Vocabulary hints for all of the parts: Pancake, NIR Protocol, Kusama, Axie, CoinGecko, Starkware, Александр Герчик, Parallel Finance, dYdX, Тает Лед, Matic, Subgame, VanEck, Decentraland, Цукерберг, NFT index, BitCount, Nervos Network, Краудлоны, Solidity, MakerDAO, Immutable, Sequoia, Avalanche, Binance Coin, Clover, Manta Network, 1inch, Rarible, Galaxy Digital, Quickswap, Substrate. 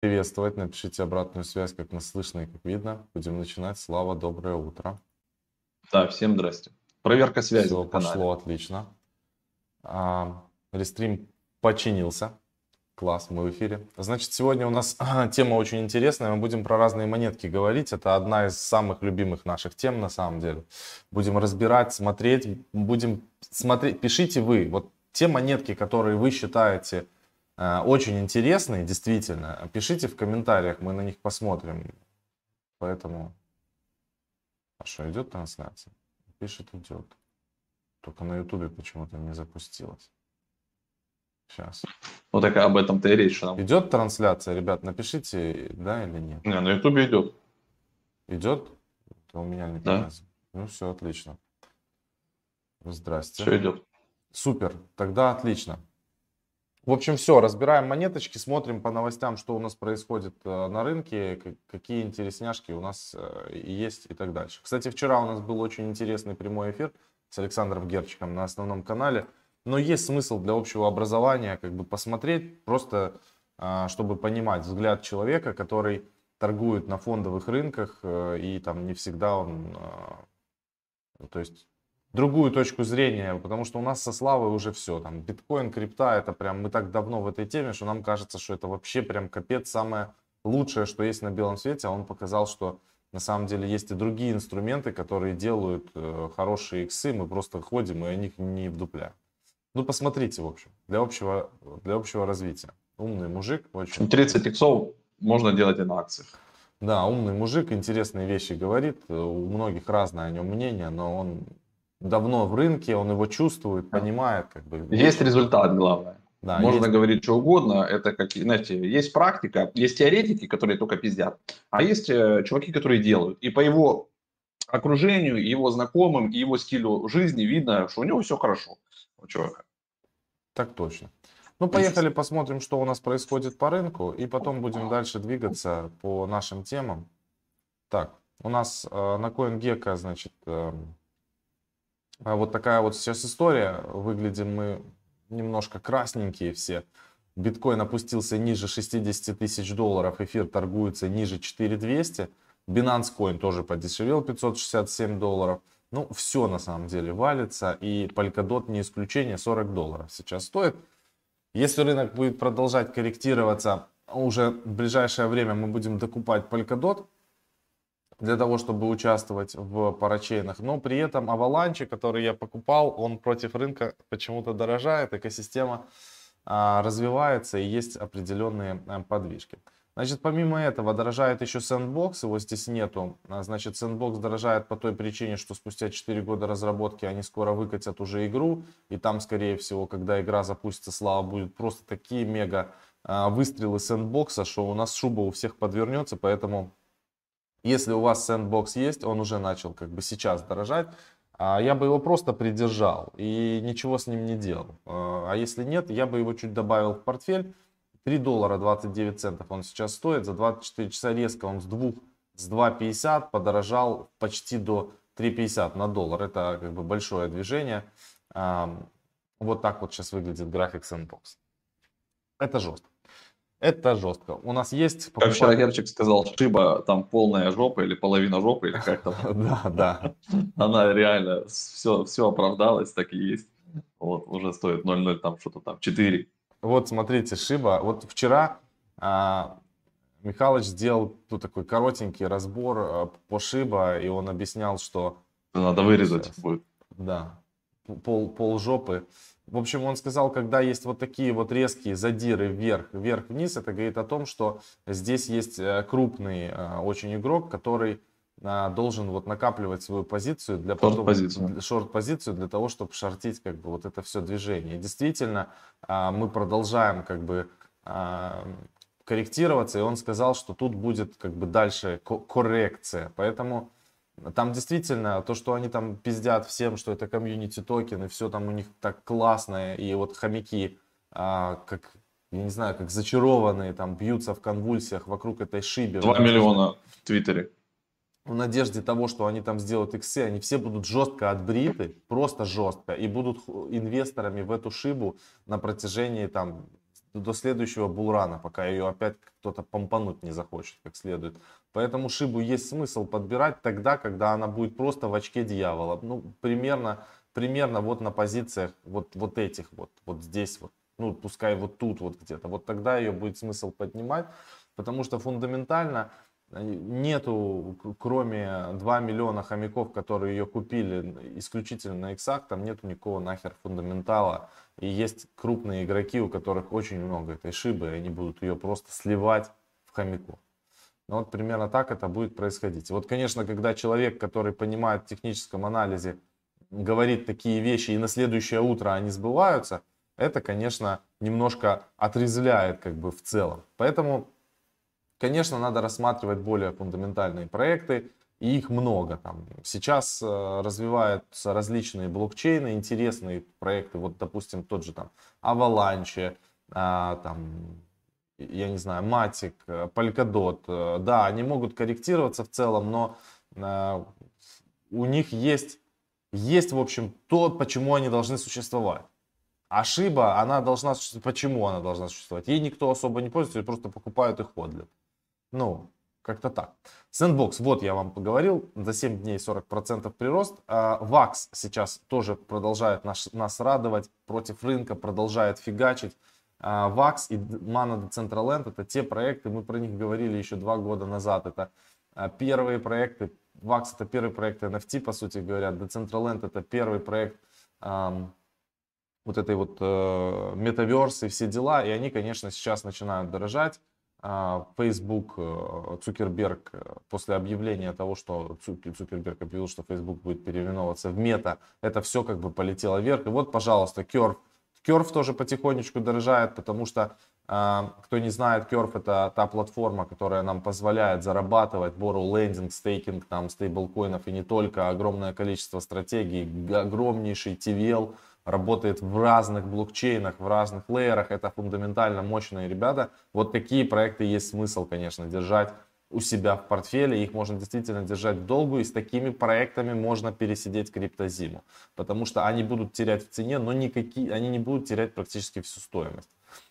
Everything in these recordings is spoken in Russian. приветствовать. Напишите обратную связь, как нас слышно и как видно. Будем начинать. Слава, доброе утро. Да, всем здрасте. Проверка связи. Все пошло отлично. Рестрим починился. Класс, мы в эфире. Значит, сегодня у нас тема очень интересная. Мы будем про разные монетки говорить. Это одна из самых любимых наших тем, на самом деле. Будем разбирать, смотреть. Будем смотреть. Пишите вы. Вот те монетки, которые вы считаете очень интересные, действительно, пишите в комментариях, мы на них посмотрим. Поэтому... А что, идет трансляция? Пишет, идет. Только на ютубе почему-то не запустилась. Сейчас. Ну так об этом-то и речь. Идет трансляция, ребят, напишите, да или нет. Не, на ютубе идет. Идет? Это у меня не показывает. Да. Ну все, отлично. Здрасте. Все идет. Супер, тогда отлично. В общем, все, разбираем монеточки, смотрим по новостям, что у нас происходит на рынке, какие интересняшки у нас есть и так дальше. Кстати, вчера у нас был очень интересный прямой эфир с Александром Герчиком на основном канале, но есть смысл для общего образования как бы посмотреть, просто чтобы понимать взгляд человека, который торгует на фондовых рынках, и там не всегда он, то есть... другую точку зрения, потому что у нас со Славой уже все, там, биткоин, крипта, это прям, мы так давно в этой теме, что нам кажется, что это вообще прям капец, самое лучшее, что есть на белом свете, а он показал, что на самом деле есть и другие инструменты, которые делают хорошие иксы, мы просто ходим и о них не вдупляем. Ну, посмотрите, в общем, для общего развития. Умный мужик. Очень... 30 иксов можно делать и на акциях. Да, умный мужик, интересные вещи говорит, у многих разное о нем мнение, но он... давно в рынке, он его чувствует, понимает. Как бы. Есть результат, главное. Да, можно есть. Говорить что угодно. Это как, знаете, есть практика, есть теоретики, которые только пиздят, а есть чуваки, которые делают. И по его окружению, его знакомым, и его стилю жизни видно, что у него все хорошо. У чувака. Так точно. Ну, поехали, посмотрим, что у нас происходит по рынку, и потом будем дальше двигаться по нашим темам. Так, у нас на CoinGecko, значит... вот такая вот сейчас история. Выглядим мы немножко красненькие все. Биткоин опустился ниже 60 тысяч долларов. Эфир торгуется ниже 4200. Binance Coin тоже подешевел, 567 долларов. Ну, все на самом деле валится. И Polkadot не исключение, 40 долларов сейчас стоит. Если рынок будет продолжать корректироваться, уже в ближайшее время мы будем докупать Polkadot. Для того, чтобы участвовать в парачейнах. Но при этом Avalanche, который я покупал, он против рынка почему-то дорожает. Экосистема развивается и есть определенные подвижки. Значит, помимо этого дорожает еще Sandbox, его здесь нету. Значит, Sandbox дорожает по той причине, что спустя 4 года разработки они скоро выкатят уже игру. И там, скорее всего, когда игра запустится, слава будет, просто такие мега выстрелы Sandbox, что у нас шуба у всех подвернется, поэтому... Если у вас Sandbox есть, он уже начал как бы сейчас дорожать, я бы его просто придержал и ничего с ним не делал. А если нет, я бы его чуть добавил в портфель. $3.29 он сейчас стоит. За 24 часа резко он с 2.50 подорожал почти до 3.50 на доллар. Это как бы большое движение. Вот так вот сейчас выглядит график Sandbox. Это жестко. Это жестко. У нас есть... Как вчера Герчик сказал, Shiba там полная жопа или половина жопы, или как-то. Да, да. Она реально все оправдалась, так и есть. Вот уже стоит 0.0, там что-то там 4. Вот смотрите, Shiba. Вот вчера Михалыч сделал такой коротенький разбор по Shiba, и он объяснял, что... Надо вырезать будет. Да, пол жопы. В общем, он сказал, когда есть вот такие вот резкие задиры вверх-вниз, это говорит о том, что здесь есть крупный очень игрок, который должен вот накапливать свою позицию, шорт-позицию для того, чтобы шортить как бы вот это все движение. И действительно, мы продолжаем как бы корректироваться, и он сказал, что тут будет как бы дальше коррекция, поэтому... Там действительно, то, что они там пиздят всем, что это комьюнити токены, все там у них так классно, и вот хомяки, как, я не знаю, как зачарованные, там бьются в конвульсиях вокруг этой шибы. 2 миллиона в Твиттере. В надежде того, что они там сделают иксы, они все будут жестко отбриты, просто жестко, и будут инвесторами в эту шибу на протяжении там до следующего булрана, пока ее опять кто-то помпануть не захочет как следует. Поэтому Шибу есть смысл подбирать тогда, когда она будет просто в очке дьявола. Ну, примерно вот на позициях вот этих вот здесь вот. Ну, пускай вот тут вот где-то. Вот тогда ее будет смысл поднимать, потому что фундаментально нету, кроме 2 миллиона хомяков, которые ее купили исключительно на иксах, там нету никакого нахер фундаментала. И есть крупные игроки, у которых очень много этой шибы, и они будут ее просто сливать в хомяков. Ну, вот примерно так это будет происходить. Вот, конечно, когда человек, который понимает в техническом анализе, говорит такие вещи, и на следующее утро они сбываются, это, конечно, немножко отрезвляет как бы в целом. Поэтому, конечно, надо рассматривать более фундаментальные проекты, и их много там. Сейчас развиваются различные блокчейны, интересные проекты, вот, допустим, тот же там Avalanche, там, я не знаю, Matic, Polkadot. Да, они могут корректироваться в целом, но у них есть, в общем, то, почему они должны существовать. А Shiba, она должна существовать. Почему она должна существовать? Ей никто особо не пользуется, просто покупают и ходлят. Ну, как-то так. Sandbox, вот я вам поговорил, за 7 дней 40% прирост. VAX сейчас тоже продолжает нас радовать, против рынка продолжает фигачить. VAX и Mana Decentraland — это те проекты, мы про них говорили еще 2 года назад. Это первые проекты. VAX — это первый проект NFT, по сути говоря. Decentraland — это первый проект вот этой вот метаверс и все дела, и они, конечно, сейчас начинают дорожать. Facebook, Цукерберг, после объявления того, что Цукерберг объявил, что Facebook будет переименовываться в мета, это все как бы полетело вверх. И вот, пожалуйста, Curve тоже потихонечку дорожает, потому что, кто не знает, Curve — это та платформа, которая нам позволяет зарабатывать, borrow, lending, стейкинг, там, стейблкоинов и не только, огромное количество стратегий, огромнейший TVL, работает в разных блокчейнах, в разных лейерах. Это фундаментально мощные ребята. Вот такие проекты есть смысл, конечно, держать у себя в портфеле. Их можно действительно держать в долгу. И с такими проектами можно пересидеть криптозиму. Потому что они будут терять в цене, но они не будут терять практически всю стоимость.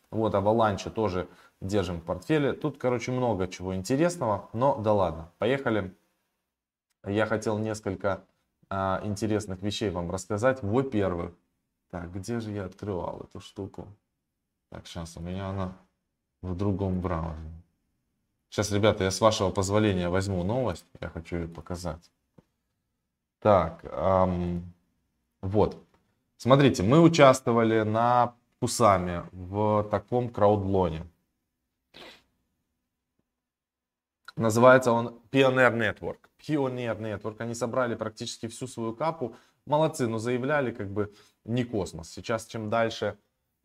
Вот, Avalanche тоже держим в портфеле. Тут, короче, много чего интересного. Но да ладно, поехали. Я хотел несколько интересных вещей вам рассказать. Во-первых, так, где же я открывал эту штуку? Так, сейчас у меня она в другом браузере. Сейчас, ребята, я с вашего позволения возьму новость. Я хочу ее показать. Так, вот. Смотрите, мы участвовали на Кусами в таком краудлоне. Называется он Pioneer Network. Pioneer Network. Они собрали практически всю свою капу. Молодцы, но заявляли как бы не космос. Сейчас чем дальше,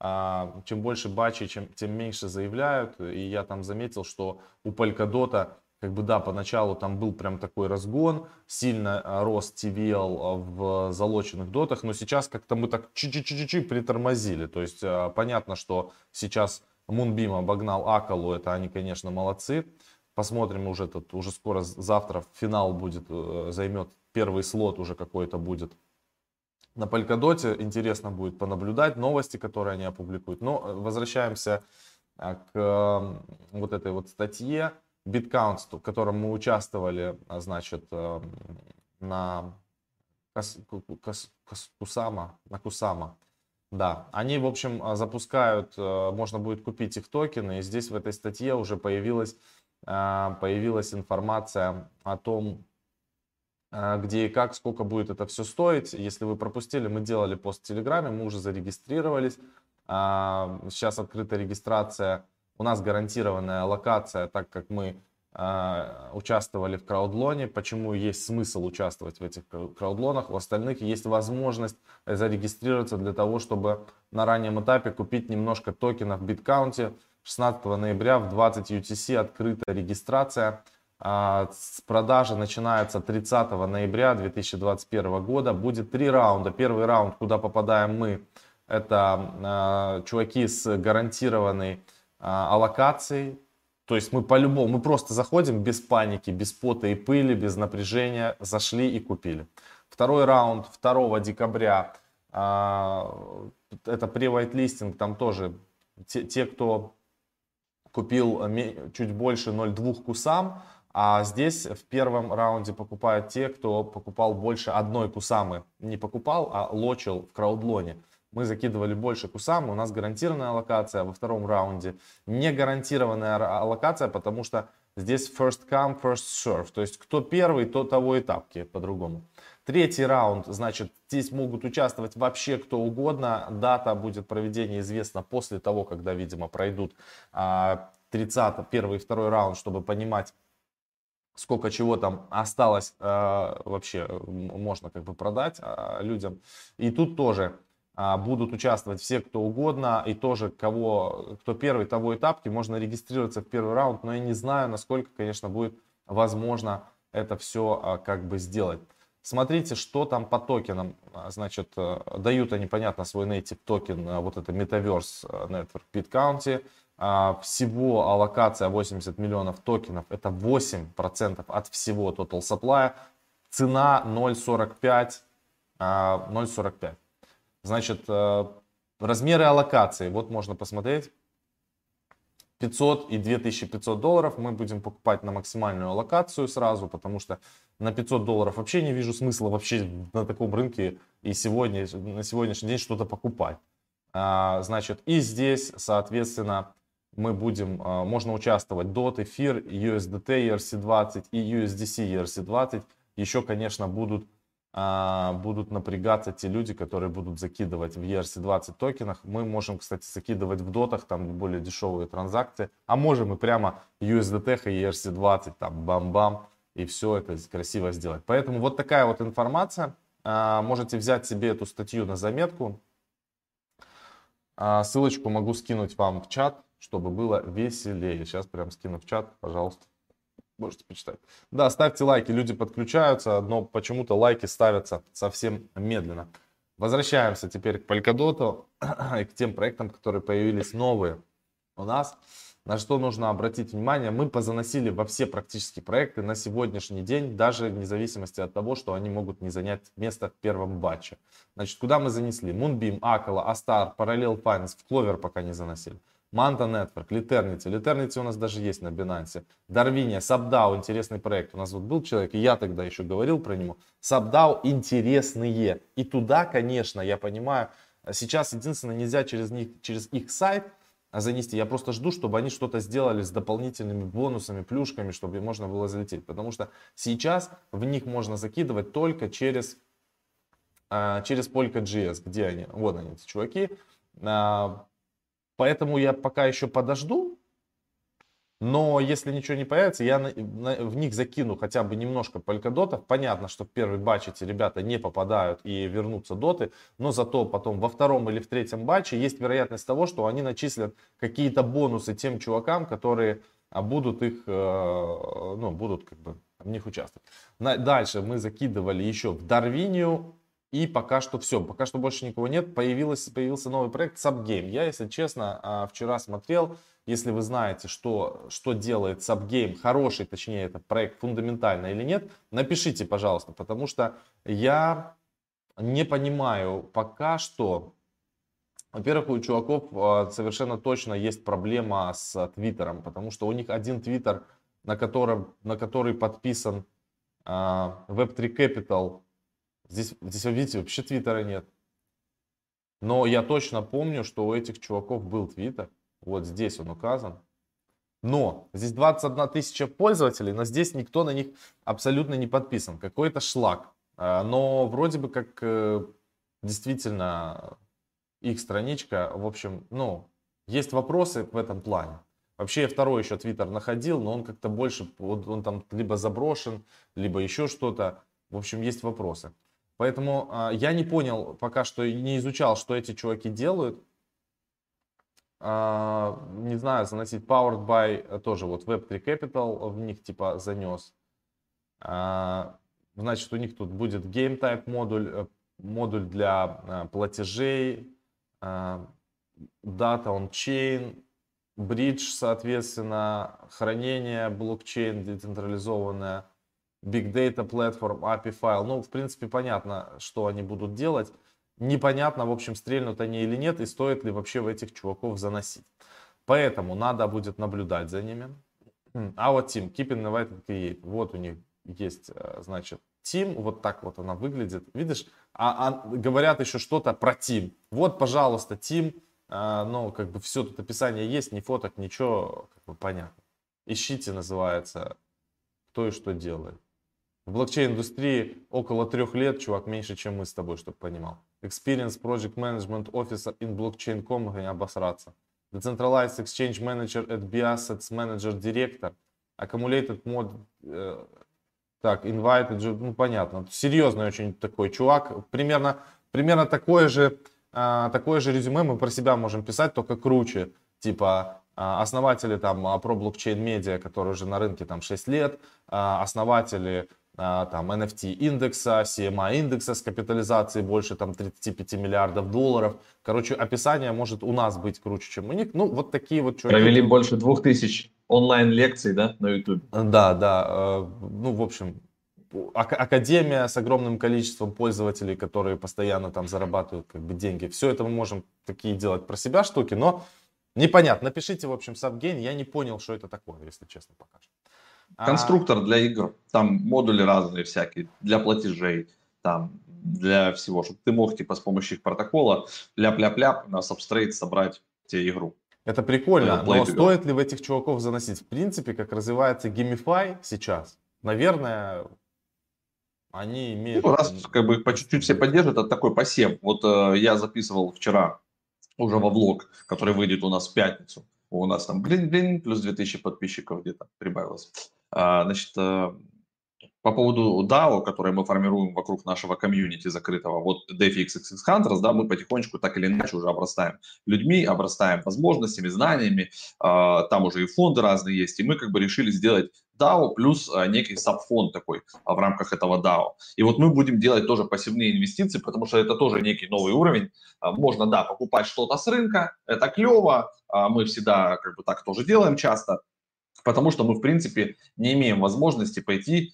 чем больше бачи, тем меньше заявляют. И я там заметил, что у Polkadot, как бы да, поначалу там был прям такой разгон, сильно рос TVL в залоченных дотах, но сейчас как-то мы так чи-чи-чи-чи притормозили. То есть понятно, что сейчас Moonbeam обогнал Acala, это они, конечно, молодцы. Посмотрим уже тут, уже скоро, завтра финал будет, займет первый слот уже какой-то будет. На Polkadot интересно будет понаблюдать новости, которые они опубликуют. Но возвращаемся к вот этой вот статье BitCount, в котором мы участвовали, значит, на Кусама. Да, они, в общем, запускают, можно будет купить их токены. И здесь в этой статье уже появилась информация о том, где и как, сколько будет это все стоить. Если вы пропустили, мы делали пост в Телеграме, мы уже зарегистрировались. Сейчас открыта регистрация, у нас гарантированная локация, так как мы участвовали в краудлоне. Почему есть смысл участвовать в этих краудлонах? У остальных есть возможность зарегистрироваться для того, чтобы на раннем этапе купить немножко токенов в биткаунте. 16 ноября в 20 UTC открыта регистрация. Продажа начинается 30 ноября 2021 года. Будет 3 раунда. Первый раунд, куда попадаем мы, это чуваки с гарантированной аллокацией. То есть мы по-любому, мы просто заходим без паники, без пота и пыли, без напряжения. Зашли и купили. Второй раунд 2 декабря. Это превайтлистинг, там тоже те, кто купил чуть больше 0,2 к кусам, а здесь в первом раунде покупают те, кто покупал больше одной кусамы. Не покупал, а лочил в краудлоне. Мы закидывали больше кусамы, у нас гарантированная аллокация. Во втором раунде не гарантированная аллокация, потому что здесь first come, first serve. То есть кто первый, то того и тапки по-другому. Третий раунд, значит, здесь могут участвовать вообще кто угодно. Дата будет проведения известна после того, когда, видимо, пройдут 30-й, первый и второй раунд, чтобы понимать, сколько чего там осталось вообще можно как бы продать людям. И тут тоже будут участвовать все, кто угодно. И тоже, кто первый, того и тапки. Можно регистрироваться в первый раунд. Но я не знаю, насколько, конечно, будет возможно это все как бы сделать. Смотрите, что там по токенам. Значит, дают они, понятно, свой native токен. Вот это Metaverse Network Pit County. Всего аллокация 80 миллионов токенов, это 8% от всего total supply, цена 0,45. Значит, размеры аллокации, вот можно посмотреть, 500 и $2500 мы будем покупать на максимальную аллокацию сразу, потому что на $500 вообще не вижу смысла вообще на таком рынке и сегодня, на сегодняшний день что-то покупать. Значит, и здесь, соответственно, можно участвовать DOT, эфир, USDT, ERC20 и USDC, ERC20. Еще, конечно, будут напрягаться те люди, которые будут закидывать в ERC20 токенах. Мы можем, кстати, закидывать в дотах, там более дешевые транзакции. А можем и прямо USDT и ERC20, там бам-бам, и все это красиво сделать. Поэтому вот такая вот информация. Можете взять себе эту статью на заметку. Ссылочку могу скинуть вам в чат, чтобы было веселее. Сейчас прям скину в чат, пожалуйста. Можете почитать. Да, ставьте лайки, люди подключаются, но почему-то лайки ставятся совсем медленно. Возвращаемся теперь к Polkadot и к тем проектам, которые появились новые у нас. На что нужно обратить внимание, мы позаносили во все практически проекты на сегодняшний день, даже вне зависимости от того, что они могут не занять место в первом батче. Значит, куда мы занесли? Moonbeam, Acala, Astar, Parallel Finance, в Clover пока не заносили. Manta Network, Liternity. Liternity у нас даже есть на Binance. Darwinia, SubDAO, интересный проект. У нас вот был человек, и я тогда еще говорил про него. SubDAO интересные. И туда, конечно, я понимаю, сейчас единственное, нельзя через их сайт занести. Я просто жду, чтобы они что-то сделали с дополнительными бонусами, плюшками, чтобы можно было залететь. Потому что сейчас в них можно закидывать только через Polka.js. Где они? Вот они, эти чуваки. Поэтому я пока еще подожду. Но если ничего не появится, я в них закину хотя бы немножко полькадотов. Понятно, что в первый батч эти ребята не попадают и вернутся доты. Но зато потом во втором или в третьем батче есть вероятность того, что они начислят какие-то бонусы тем чувакам, которые будут как бы в них участвовать. Дальше мы закидывали еще в Дарвинию. И пока что все. Пока что больше никого нет. Появился новый проект Subgame. Я, если честно, вчера смотрел. Если вы знаете, что делает Subgame, хороший, точнее, этот проект фундаментально или нет, напишите, пожалуйста, потому что я не понимаю пока что. Во-первых, у чуваков совершенно точно есть проблема с Твиттером, потому что у них один Твиттер, на который подписан Web3 Capital. Здесь, вы видите, вообще Твиттера нет. Но я точно помню, что у этих чуваков был Твиттер. Вот здесь он указан. Но здесь 21 тысяча пользователей, но здесь никто на них абсолютно не подписан. Какой-то шлак. Но вроде бы как действительно их страничка, в общем, есть вопросы в этом плане. Вообще я второй еще Твиттер находил, но он как-то больше, он там либо заброшен, либо еще что-то. В общем, есть вопросы. Поэтому я не понял, пока что не изучал, что эти чуваки делают. Не знаю, заносить Powered by, тоже вот Web3 Capital в них типа занес. Значит, у них тут будет Game Type модуль для платежей, Data on Chain, Bridge, соответственно, хранение, блокчейн децентрализованное, Big Data Platform, API файл. Ну, в принципе, понятно, что они будут делать. непонятно, в общем, стрельнут они или нет, и стоит ли вообще в этих чуваков заносить. Поэтому надо будет наблюдать за ними. А вот Team, Keeping Invited Create. Вот у них есть, значит, Team. Вот так вот она выглядит. Видишь? Говорят еще что-то про Team. Вот, пожалуйста, Team. Ну, как бы все тут описание есть, ни фоток, ничего, как бы понятно. Ищите, называется, кто и что делает. В блокчейн-индустрии около 3 лет, чувак, меньше, чем мы с тобой, чтобы понимал. Experience Project Management Officer in Blockchain.com, не обосраться. Decentralized Exchange Manager at B-Assets Manager Director. Accumulated Mod... Так, Invited... Ну, понятно. Серьезный очень такой чувак. Примерно такое же резюме мы про себя можем писать, только круче. Типа основатели там Pro Blockchain Media, которые уже на рынке там 6 лет, основатели там NFT индекса, CMA индекса с капитализацией больше там 35 миллиардов долларов. Короче, описание может у нас быть круче, чем у них. Ну, вот такие вот чуваки. Провели больше 2000 онлайн-лекций, да, на YouTube? Да. Ну, в общем... Академия с огромным количеством пользователей, которые постоянно там зарабатывают как бы деньги. Все это мы можем такие делать про себя штуки, но непонятно. Напишите, в общем, Subgame. Я не понял, что это такое, если честно, пока что. Конструктор для игр. Там модули разные всякие, для платежей, там для всего, чтобы ты мог типа с помощью их протокола ляп-ляп-ляп на Substrate собрать тебе игру. Это прикольно, но стоит ли в этих чуваков заносить? В принципе, как развивается геймифай сейчас, наверное... Они имеют... Ну, раз как бы по чуть-чуть все поддержат, это такой посев. Вот я записывал вчера уже во влог, который выйдет у нас в пятницу. У нас там блин-блин, плюс 2000 подписчиков где-то прибавилось. По поводу DAO, которое мы формируем вокруг нашего комьюнити закрытого, вот DeFiXXX Hunters, да, мы потихонечку так или иначе уже обрастаем людьми, обрастаем возможностями, знаниями, там уже и фонды разные есть, и мы как бы решили сделать DAO плюс некий сабфонд такой в рамках этого DAO. И вот мы будем делать тоже пассивные инвестиции, потому что это тоже некий новый уровень. Можно, да, покупать что-то с рынка, это клево, мы всегда как бы так тоже делаем часто, потому что мы, в принципе, не имеем возможности пойти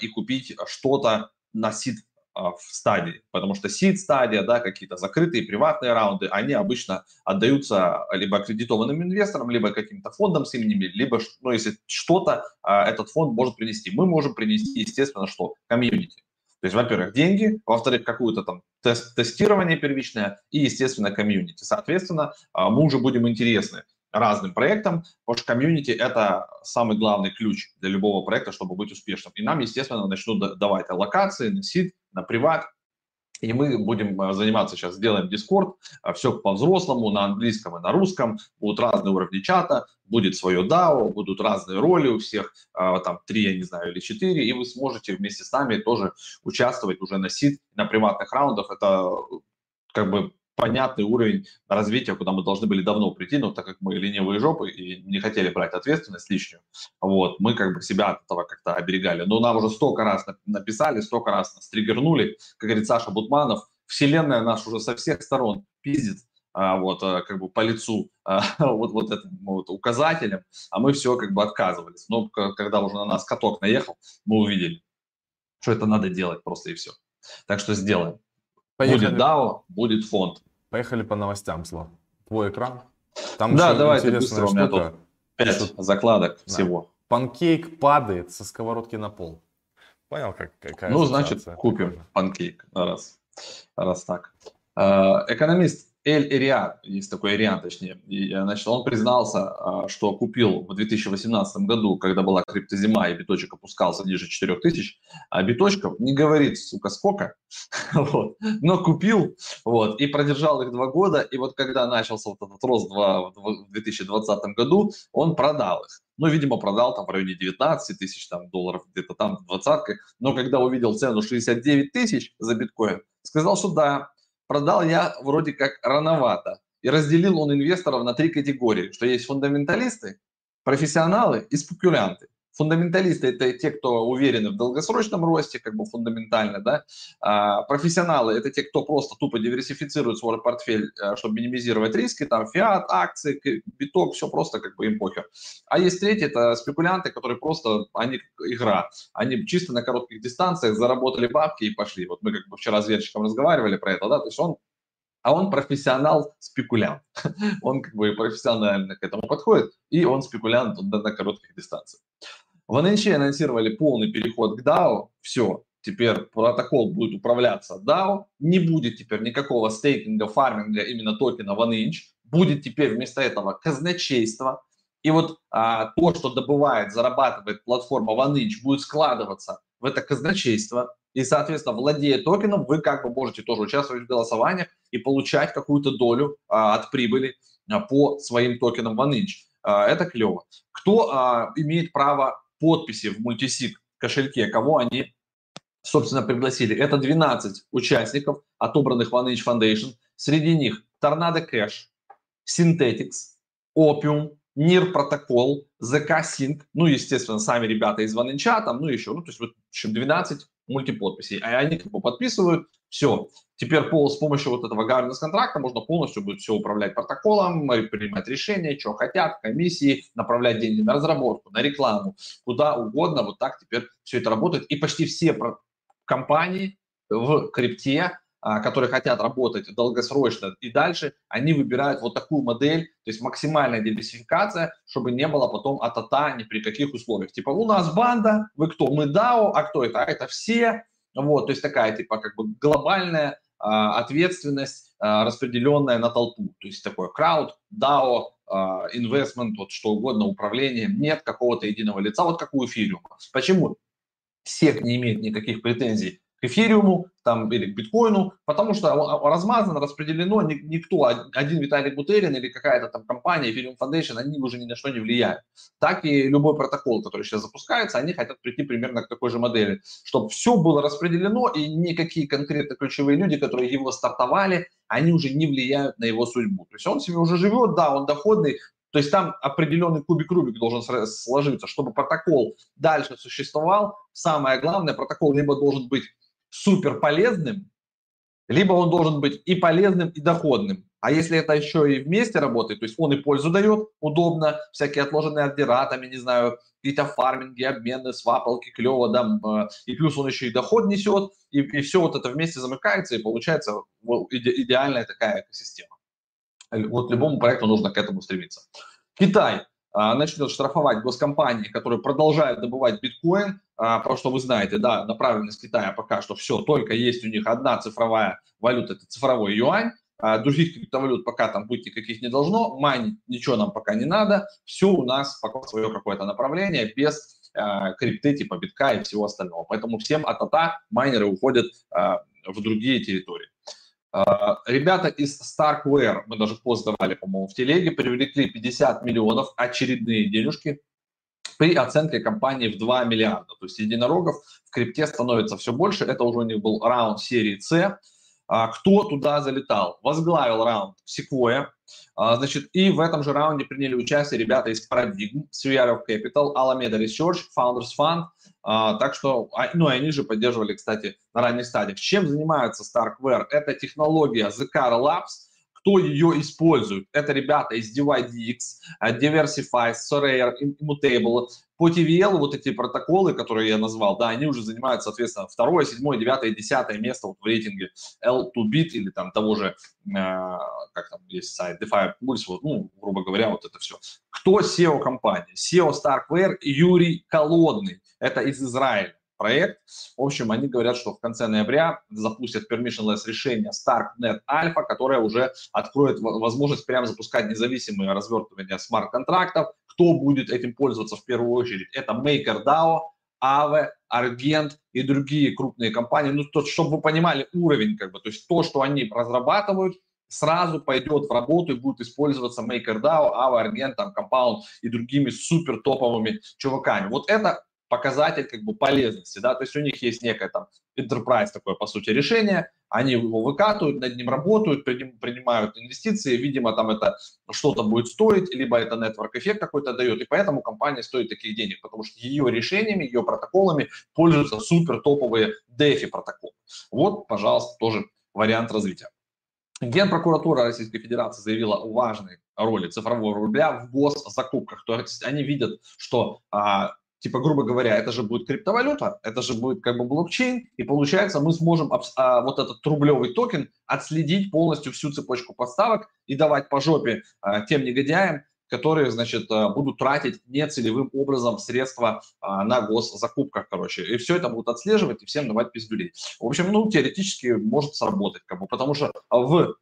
и купить что-то на сид в стадии, потому что сид-стадия, да, какие-то закрытые приватные раунды, они обычно отдаются либо аккредитованным инвесторам, либо каким-то фондам с именем, либо, ну, если что-то этот фонд может принести. Мы можем принести, естественно, что? Комьюнити. То есть, во-первых, деньги, во-вторых, какое-то там тестирование первичное и, естественно, комьюнити. Соответственно, мы уже будем интересны разным проектам, потому что комьюнити – это самый главный ключ для любого проекта, чтобы быть успешным. И нам, естественно, начнут давать аллокации на сид, на приват. И мы будем заниматься сейчас, сделаем Discord, все по-взрослому, на английском и на русском, будут разные уровни чата, будет свое DAO, будут разные роли у всех, там 3, я не знаю, или 4, и вы сможете вместе с нами тоже участвовать уже на сид, на приватных раундах. Это как бы понятный уровень развития, куда мы должны были давно прийти, но так как мы ленивые жопы и не хотели брать ответственность лишнюю, вот, мы как бы себя от этого как-то оберегали. Но нам уже столько раз написали, столько раз нас триггернули, как говорит Саша Бутманов, вселенная нас уже со всех сторон пиздит, вот, как бы по лицу, вот этим вот указателем, а мы все как бы отказывались. Но когда уже на нас каток наехал, мы увидели, что это надо делать просто и все. Так что сделаем. Поехали. Будет DAO, будет фонд. Поехали по новостям, Слав. Твой экран. Там да, давай, ты быстро, у меня тут 5 закладок всего. Панкейк падает со сковородки на пол. Понял, какая ну, значит, ситуация? Купим панкейк. Раз так. Экономист Эль Эриан, есть такой Эриан, точнее, значит, он признался, что купил в 2018 году, когда была криптозима и биточек опускался ниже 4000, а биточков не говорит, сука, сколько, вот, но купил, вот, и продержал их 2 года, и вот когда начался вот этот рост в 2020 году, он продал их. Ну, видимо, продал там в районе 19 000 там, долларов, где-то там в 20-ке, но когда увидел цену 69 000 за биткоин, сказал, что да, продал я вроде как рановато. И разделил он инвесторов на 3 категории, что есть фундаменталисты, профессионалы и спекулянты. Фундаменталисты – это те, кто уверены в долгосрочном росте, как бы фундаментально, да. Профессионалы – это те, кто просто тупо диверсифицирует свой портфель, чтобы минимизировать риски, там, фиат, акции, биток, все просто как бы им похер. А есть третьи – это спекулянты, которые просто, они игра, они чисто на коротких дистанциях заработали бабки и пошли. Вот мы как бы вчера с Верчиком разговаривали про это, да, то есть он профессионал-спекулянт, он как бы профессионально к этому подходит, и он спекулянт на коротких дистанциях. В 1inch анонсировали полный переход к DAO, все, теперь протокол будет управляться DAO, не будет теперь никакого стейкинга, фарминга именно токена 1inch, будет теперь вместо этого казначейство, и вот то, что добывает, зарабатывает платформа 1inch, будет складываться в это казначейство, и, соответственно, владея токеном, вы как бы можете тоже участвовать в голосованиях и получать какую-то долю от прибыли по своим токенам 1inch. Это клево. Кто имеет право подписи в мультисиг кошельке, кого они, собственно, пригласили. Это 12 участников, отобранных 1inch Foundation. Среди них Tornado Cash, Synthetics, Opium, NIR Protocol, ZK Sync, ну, естественно, сами ребята из 1inch, там, ну, еще, ну, то есть, вот, в общем, 12 мультиподписей. А они как бы подписывают, все. Теперь с помощью вот этого governance-контракта можно полностью будет все управлять протоколом, принимать решения, что хотят, комиссии, направлять деньги на разработку, на рекламу, куда угодно. Вот так теперь все это работает. И почти все компании в крипте, которые хотят работать долгосрочно и дальше, они выбирают вот такую модель, то есть максимальная диверсификация, чтобы не было потом ата-та ни при каких условиях. Типа у нас банда, вы кто? Мы DAO, а кто это? А это все. Вот, то есть такая типа как бы глобальная ответственность, распределенная на толпу. То есть такое крауд, DAO, инвестмент, вот что угодно, управление. Нет какого-то единого лица, вот как у эфириума. Почему SEC не имеет никаких претензий к эфириуму там, или к биткоину? Потому что размазано, распределено, никто, один Виталий Бутерин или какая-то там компания, Ethereum Foundation, они уже ни на что не влияют. Так и любой протокол, который сейчас запускается, они хотят прийти примерно к такой же модели, чтобы все было распределено и никакие конкретно ключевые люди, которые его стартовали, они уже не влияют на его судьбу. То есть он себе уже живет, да, он доходный, то есть там определенный кубик-рубик должен сложиться, чтобы протокол дальше существовал. Самое главное, протокол либо должен быть супер полезным, либо он должен быть и полезным, и доходным. А если это еще и вместе работает, то есть он и пользу дает, удобно, всякие отложенные ордера, там, я не знаю, какие-то фарминги, обмены, свапалки, клево, да, и плюс он еще и доход несет, и все вот это вместе замыкается, и получается идеальная такая экосистема. Вот любому проекту нужно к этому стремиться. Китай начнет штрафовать госкомпании, которые продолжают добывать биткоин, потому что вы знаете, да, направленность Китая пока что все, только есть у них одна цифровая валюта, это цифровой юань, других криптовалют пока там быть никаких не должно, майнить ничего нам пока не надо, все у нас пока свое какое-то направление, без крипты типа битка и всего остального, поэтому всем ата-та, майнеры уходят в другие территории. Ребята из Starkware, мы даже пост давали, по-моему, в телеге, привлекли 50 миллионов очередные денежки при оценке компании в 2 миллиарда. То есть единорогов в крипте становится все больше. Это уже у них был раунд серии С. Кто туда залетал? Возглавил раунд Sequoia. Значит, и в этом же раунде приняли участие ребята из Paradigm, Sphere of Capital, Alameda Research, Founders Fund. Так что, ну, они же поддерживали, кстати, на ранних стадиях. Чем занимаются Starkware? Это технология Zekara Labs. Кто ее использует? Это ребята из DYDX, Diversify, Sorare, Immutable. По TVL вот эти протоколы, которые я назвал, да, они уже занимают, соответственно, 2, 7, 9, 10 место вот в рейтинге L2Bit или там того же, как там есть сайт, DeFi Pulse, вот, ну, грубо говоря, вот это все. Кто SEO компании? SEO Starkware Юрий Колодный. Это из Израиля проект. В общем, они говорят, что в конце ноября запустят permissionless решение StarkNet Alpha, которое уже откроет возможность прямо запускать независимые развертывания смарт-контрактов. Кто будет этим пользоваться в первую очередь? Это MakerDAO, Aave, Argent и другие крупные компании. Ну, то, чтобы вы понимали уровень, как бы, то есть то, что они разрабатывают, сразу пойдет в работу и будет использоваться MakerDAO, Aave, Argent, там, Compound и другими супер топовыми чуваками. Вот это показатель как бы полезности, да, то есть у них есть некое там enterprise такое, по сути, решение, они его выкатывают, над ним работают, принимают инвестиции, видимо, там это что-то будет стоить, либо это network-эффект какой-то дает, и поэтому компания стоит таких денег, потому что ее решениями, ее протоколами пользуются супер топовые DeFi протоколы. Вот, пожалуйста, тоже вариант развития. Генпрокуратура Российской Федерации заявила о важной роли цифрового рубля в госзакупках. То есть они видят, что, типа, грубо говоря, это же будет криптовалюта, это же будет как бы блокчейн, и получается мы сможем вот этот рублевый токен отследить полностью всю цепочку поставок и давать по жопе тем негодяям, которые, значит, будут тратить нецелевым образом средства на госзакупках, короче. И все это будут отслеживать и всем давать пиздюлей. В общем, ну, теоретически может сработать, как бы, потому что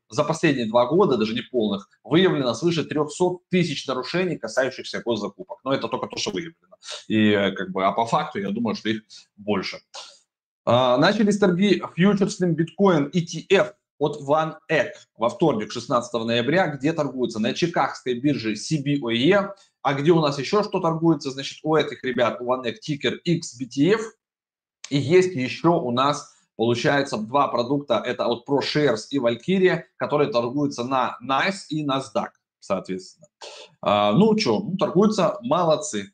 за последние 2 года, даже не полных, выявлено свыше 300 000 нарушений, касающихся госзакупок. Но это только то, что выявлено. И, как бы, а по факту, я думаю, что их больше. Начались торги фьючерсным биткоин ETF от VanEck во вторник, 16 ноября, где торгуется на чикагской бирже CBOE, а где у нас еще что торгуется, значит, у этих ребят, у VanEck тикер XBTF, и есть еще у нас, получается, 2 продукта, это от ProShares и Valkyria, которые торгуются на NICE и NASDAQ, соответственно. Ну, что, ну, торгуются, молодцы.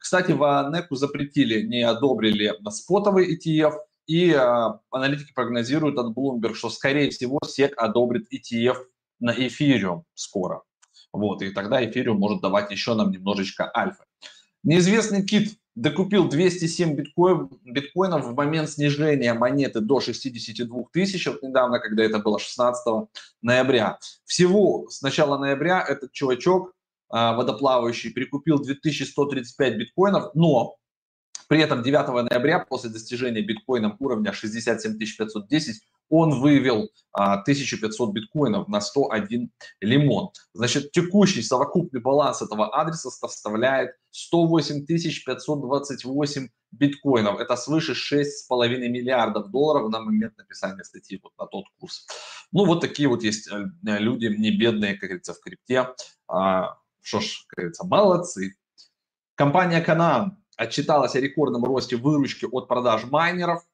Кстати, VanEck запретили, не одобрили спотовый ETF, и аналитики прогнозируют от Bloomberg, что, скорее всего, SEC одобрит ETF на эфириум скоро. Вот, и тогда эфириум может давать еще нам немножечко альфа. Неизвестный кит докупил 207 биткоинов в момент снижения монеты до 62 000, вот недавно, когда это было 16 ноября. Всего с начала ноября этот чувачок водоплавающий прикупил 2135 биткоинов, но... При этом 9 ноября, после достижения биткоином уровня 67510, он вывел 1500 биткоинов на 101 лимон. Значит, текущий совокупный баланс этого адреса составляет 108528 биткоинов. Это свыше 6,5 миллиардов долларов на момент написания статьи, вот на тот курс. Ну, вот такие вот есть люди, не бедные, как говорится, в крипте. Что ж, как говорится, молодцы. Компания Canaan отчиталась о рекордном росте выручки от продаж майнеров,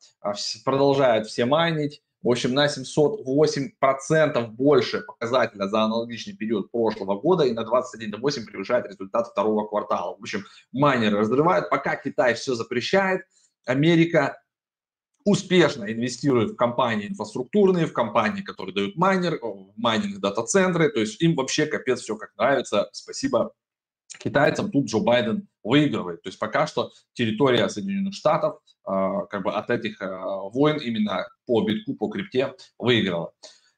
продолжают все майнить. В общем, на 708% больше показателя за аналогичный период прошлого года и на 21,8% превышает результат второго квартала. В общем, майнеры разрывают, пока Китай все запрещает, Америка успешно инвестирует в компании инфраструктурные, в компании, которые дают майнинг, дата-центры, то есть им вообще капец все как нравится, спасибо китайцам, тут Джо Байден выигрывает. То есть пока что территория Соединенных Штатов как бы от этих войн именно по битку, по крипте выиграла.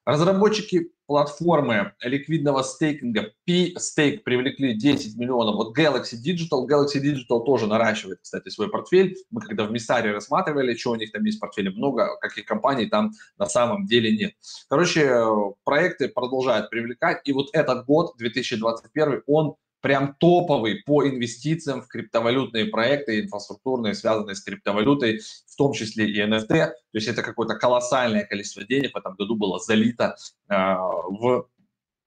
Разработчики платформы ликвидного стейкинга P-Stake привлекли 10 миллионов от Galaxy Digital. Galaxy Digital тоже наращивает, кстати, свой портфель. Мы когда в Мистаре рассматривали, что у них там есть в портфеле, много каких компаний там на самом деле нет. Короче, проекты продолжают привлекать. И вот этот год, 2021, он прям топовый по инвестициям в криптовалютные проекты, инфраструктурные, связанные с криптовалютой, в том числе и NFT. То есть это какое-то колоссальное количество денег в этом году было залито в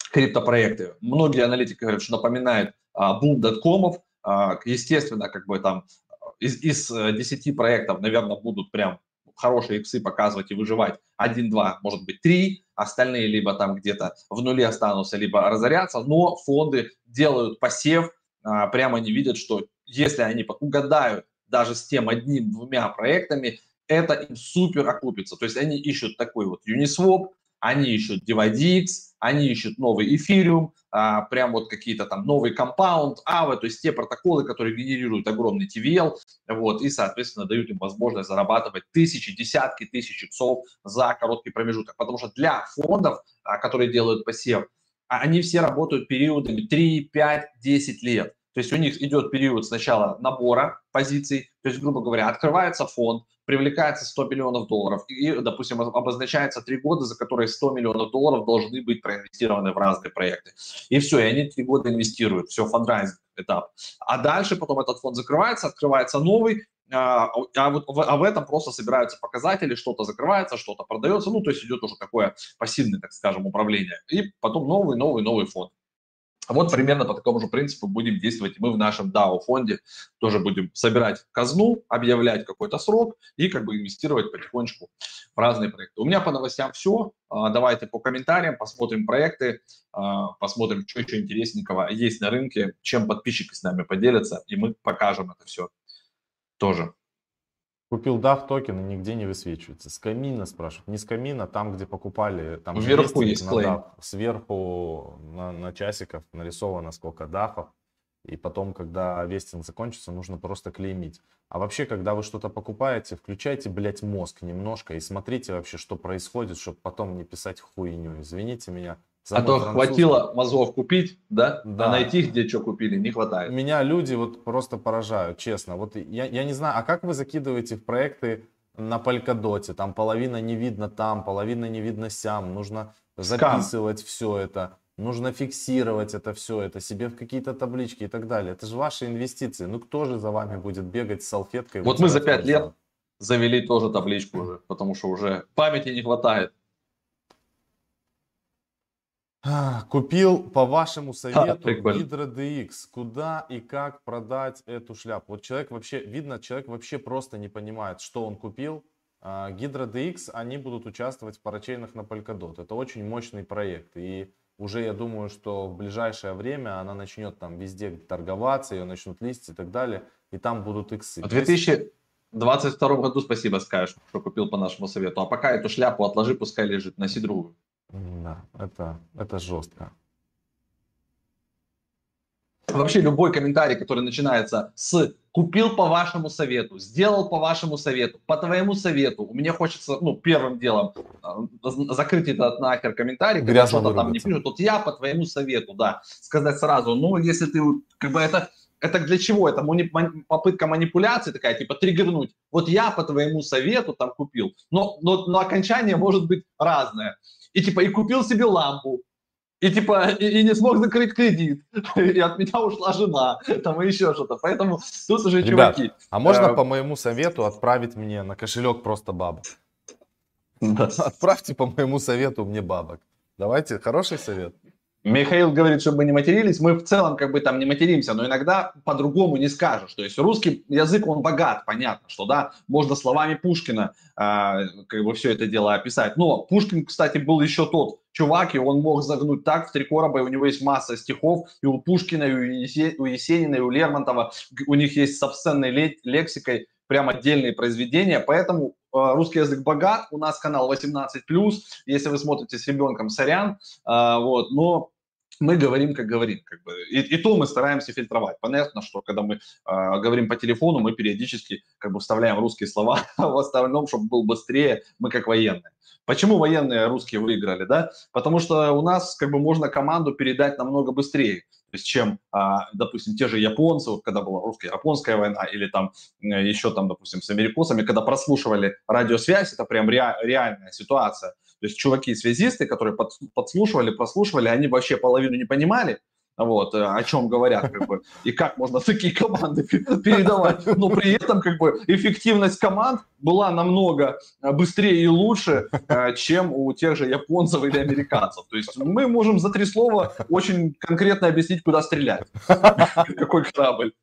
криптопроекты. Многие аналитики говорят, что напоминает бум доткомов. Естественно, как бы там из 10 проектов, наверное, будут прям хорошие иксы показывать и выживать 1-2, может быть 3, остальные либо там где-то в нуле останутся, либо разорятся, но фонды делают посев, прямо не видят, что если они угадают даже с тем 1-2 проектами, это им супер окупится. То есть они ищут такой вот Uniswap, они ищут DivX, они ищут новый эфириум, прям вот какие-то там новый Compound, Aave, то есть те протоколы, которые генерируют огромный TVL, вот, и, соответственно, дают им возможность зарабатывать тысячи, десятки тысяч иксов за короткий промежуток. Потому что для фондов, которые делают посев, они все работают периодами 3, 5, 10 лет. То есть у них идет период сначала набора позиций, то есть, грубо говоря, открывается фонд, привлекается 100 миллионов долларов и, допустим, обозначается 3 года, за которые 100 миллионов долларов должны быть проинвестированы в разные проекты. И все, и они 3 года инвестируют, все, фандрайзинг этап. А дальше потом этот фонд закрывается, открывается новый, а в этом просто собираются показатели, что-то закрывается, что-то продается, ну, то есть идет уже такое пассивное, так скажем, управление. И потом новый фонд. Вот примерно по такому же принципу будем действовать мы в нашем DAO-фонде. Тоже будем собирать казну, объявлять какой-то срок и как бы инвестировать потихонечку в разные проекты. У меня по новостям все. Давайте по комментариям посмотрим проекты, посмотрим, что еще интересненького есть на рынке, чем подписчики с нами поделятся, и мы покажем это все тоже. Купил DAF токен и нигде не высвечивается. С камина спрашивают. Не с камина, там, где покупали. Там вверху есть клейм. DAF, сверху на часиков нарисовано сколько DAF. И потом, когда вестинг закончится, нужно просто клеймить. А вообще, когда вы что-то покупаете, включайте, блядь, мозг немножко и смотрите вообще, что происходит, чтобы потом не писать хуйню. Извините меня. А то хватило мозгов купить, да? Да. А найти, где что купили, не хватает. Меня люди вот просто поражают, честно. Вот я не знаю, а как вы закидываете в проекты на Polkadot? Там половина не видно там, половина не видно сям. Нужно записывать все это. Нужно фиксировать это все, это себе в какие-то таблички и так далее. Это же ваши инвестиции. Ну кто же за вами будет бегать с салфеткой? Вот мы за 5 лет завели тоже табличку уже, потому что уже памяти не хватает. Купил по вашему совету Hydra DX. Куда и как продать эту шляпу? Вот человек вообще, видно, человек вообще просто не понимает, что он купил. Hydra DX, они будут участвовать в парачейнах на Polkadot. Это очень мощный проект. И уже я думаю, что в ближайшее время она начнет там везде торговаться, ее начнут листить и так далее. И там будут иксы. В 2022 году спасибо скажешь, что купил по нашему совету. А пока эту шляпу отложи, пускай лежит, носи другую. Да, это жестко. Вообще любой комментарий, который начинается с «купил по вашему совету», «сделал по вашему совету», «по твоему совету», у меня хочется, ну, первым делом закрыть этот нахер комментарий, когда что-то там не пишут, вот я по твоему совету, да, сказать сразу, ну, если ты, как бы это для чего? Это попытка манипуляции такая, типа триггернуть. Вот я по твоему совету там купил, но окончание может быть разное. И типа и купил себе лампу, и типа и не смог закрыть кредит, и от меня ушла жена, там и еще что-то. Поэтому тут уже, ребят, чуваки. А можно по моему совету отправить мне на кошелек просто бабок? Да. Отправьте по моему совету мне бабок. Давайте, хороший совет. Михаил говорит, чтобы мы не матерились. Мы в целом как бы там не материмся, но иногда по-другому не скажешь. То есть русский язык, он богат, понятно, что да, можно словами Пушкина как бы все это дело описать. Но Пушкин, кстати, был еще тот чувак, и он мог загнуть так в три короба, и у него есть масса стихов, и у Пушкина, и у Есенина, и у Лермонтова, у них есть собственной лексикой прям отдельные произведения, поэтому русский язык богат, у нас канал 18+, если вы смотрите с ребенком, сорян, вот, но мы говорим, как бы, и то мы стараемся фильтровать. Понятно, что когда мы говорим по телефону, мы периодически как бы вставляем русские слова, а в остальном, чтобы был быстрее, мы как военные. Почему военные русские выиграли, да? Потому что у нас как бы можно команду передать намного быстрее, чем, допустим, те же японцы, вот когда была русско-японская война, или там еще там, допустим, с америкосами, когда прослушивали радиосвязь, это прям реальная ситуация. То есть чуваки-связисты, которые подслушивали, прослушивали, они вообще половину не понимали, вот, о чем говорят, как бы, и как можно такие команды передавать. Но при этом, как бы, эффективность команд была намного быстрее и лучше, чем у тех же японцев или американцев. То есть мы можем за 3 слова очень конкретно объяснить, куда стрелять. Какой корабль.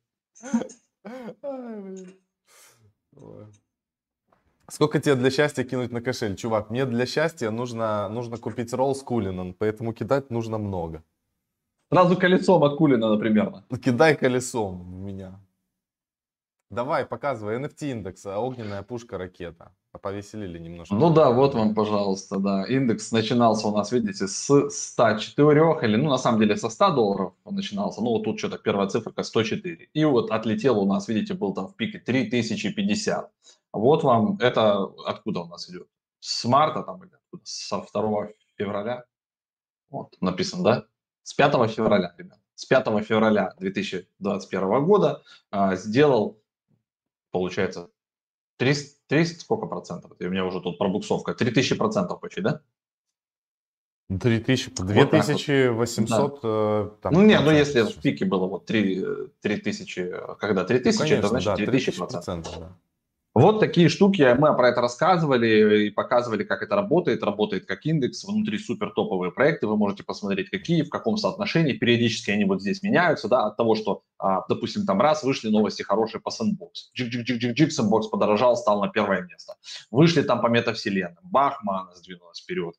Сколько тебе для счастья кинуть на кошель? Чувак, мне для счастья нужно купить ролл с кулином, поэтому кидать нужно много. Сразу колесом от Кулина, например. Кидай колесом в меня. Давай, показывай. NFT индекс, огненная пушка, ракета. Повеселили немножко. Ну да, вот вам, пожалуйста, да. Индекс начинался у нас, видите, с 104, или, ну, на самом деле, со $100 он начинался. Ну, вот тут что-то первая циферка 104. И вот отлетел у нас, видите, был там в пике 3050. Вот вам это откуда у нас идет? С марта там или откуда? Со 2 февраля. Вот, написано, да? С 5 февраля, ребят, с 5 февраля 2021 года сделал, получается, 300 сколько процентов? И у меня уже тут пробуксовка. 3000% почти, да? 2800. Да. Там, ну, нет, ну если в пике было вот 3000, когда 3000, ну, конечно, это значит 3000%. Да, 3000%, да. Вот такие штуки, мы про это рассказывали и показывали, как это работает. Работает как индекс, внутри супер топовые проекты, вы можете посмотреть, какие, в каком соотношении, периодически они вот здесь меняются, да, от того, что, допустим, там раз вышли новости хорошие по Sandbox, джик-джик-джик-джик, Sandbox подорожал, стал на первое место. Вышли там по метавселенным, Бахмана сдвинулась вперед,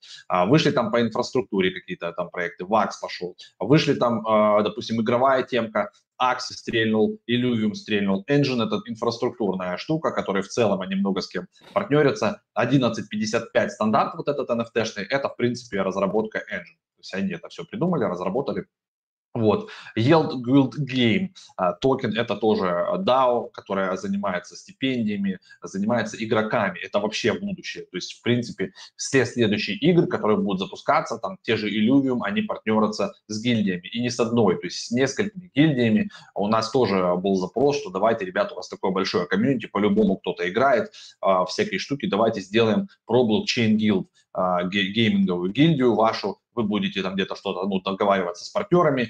вышли там по инфраструктуре какие-то там проекты, ВАКС пошел, вышли там, допустим, игровая темка, Axie стрельнул, Illuvium стрельнул, Engine – это инфраструктурная штука, которая в целом они много с кем партнерятся. 11.55 стандарт вот этот NFT-шный – это, в принципе, разработка Engine. То есть они это все придумали, разработали. Вот. Yield Guild Game токен – это тоже DAO, которая занимается стипендиями, занимается игроками. Это вообще будущее. То есть, в принципе, все следующие игры, которые будут запускаться, там те же Illuvium, они партнерятся с гильдиями. И не с одной, то есть с несколькими гильдиями. У нас тоже был запрос, что давайте, ребята, у вас такое большое комьюнити, по-любому кто-то играет, всякие штуки, давайте сделаем Pro Blockchain Guild, гейминговую гильдию вашу. Вы будете там где-то что-то, ну, договариваться с партнерами,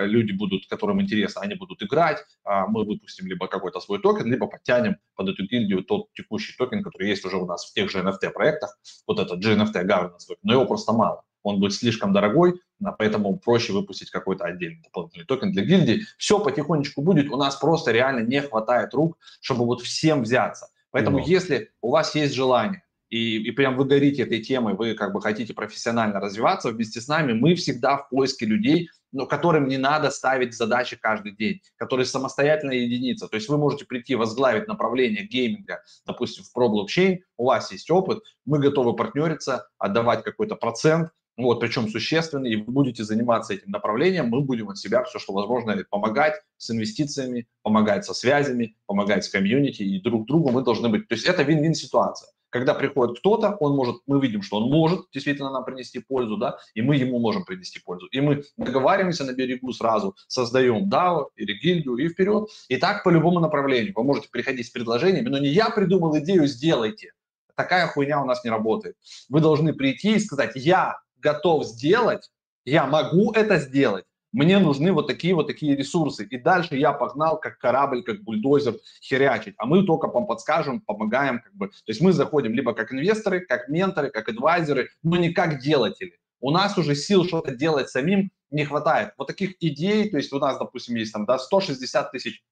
люди будут, которым интересно, они будут играть, мы выпустим либо какой-то свой токен, либо подтянем под эту гильдию тот текущий токен, который есть уже у нас в тех же NFT-проектах, вот этот GNFT governance, но его просто мало, он будет слишком дорогой, поэтому проще выпустить какой-то отдельный дополнительный токен для гильдии. Все потихонечку будет, у нас просто реально не хватает рук, чтобы вот всем взяться. Поэтому если у вас есть желание, и прям вы горите этой темой, вы как бы хотите профессионально развиваться вместе с нами, мы всегда в поиске людей, но которым не надо ставить задачи каждый день, которые самостоятельная единица. То есть вы можете прийти возглавить направление гейминга, допустим, в Pro Blockchain, у вас есть опыт, мы готовы партнериться, отдавать какой-то процент, вот, причем существенный, и вы будете заниматься этим направлением, мы будем от себя все, что возможно, помогать с инвестициями, помогать со связями, помогать с комьюнити, и друг другу мы должны быть. То есть это вин-вин ситуация. Когда приходит кто-то, он может, мы видим, что он может действительно нам принести пользу, да, и мы ему можем принести пользу. И мы договариваемся на берегу сразу, создаем DAO или гильдию и вперед. И так по любому направлению. Вы можете приходить с предложениями, но не я придумал идею, сделайте. Такая хуйня у нас не работает. Вы должны прийти и сказать, я готов сделать, я могу это сделать. Мне нужны вот такие ресурсы. И дальше я погнал как корабль, как бульдозер херячить. А мы только подскажем, помогаем. Как бы. То есть мы заходим либо как инвесторы, как менторы, как адвайзеры, но не как делатели. У нас уже сил что-то делать самим не хватает. Вот таких идей, то есть у нас, допустим, есть там, да, 160 тысяч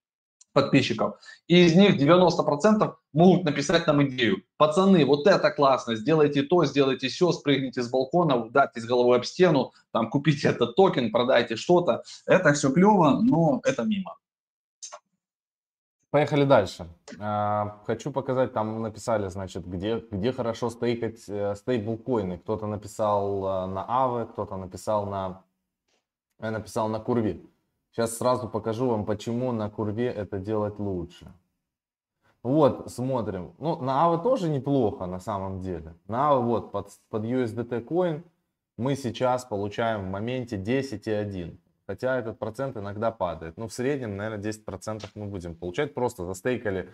подписчиков. И из них 90% могут написать нам идею. Пацаны, вот это классно, сделайте то, сделайте все, спрыгните с балкона, ударьтесь головой об стену, там, купите этот токен, продайте что-то. Это все клево, но это мимо. Поехали дальше. Хочу показать, там написали, значит, где хорошо стейкать стейблкоины. Кто-то написал на Aave, кто-то написал на Curve. Сейчас сразу покажу вам, почему на Curve это делать лучше. Вот, смотрим. Ну, на Aave тоже неплохо, на самом деле. На Aave, вот, под USDT Coin мы сейчас получаем в моменте 10,1. Хотя этот процент иногда падает. Но в среднем, наверное, 10% мы будем получать. Просто застейкали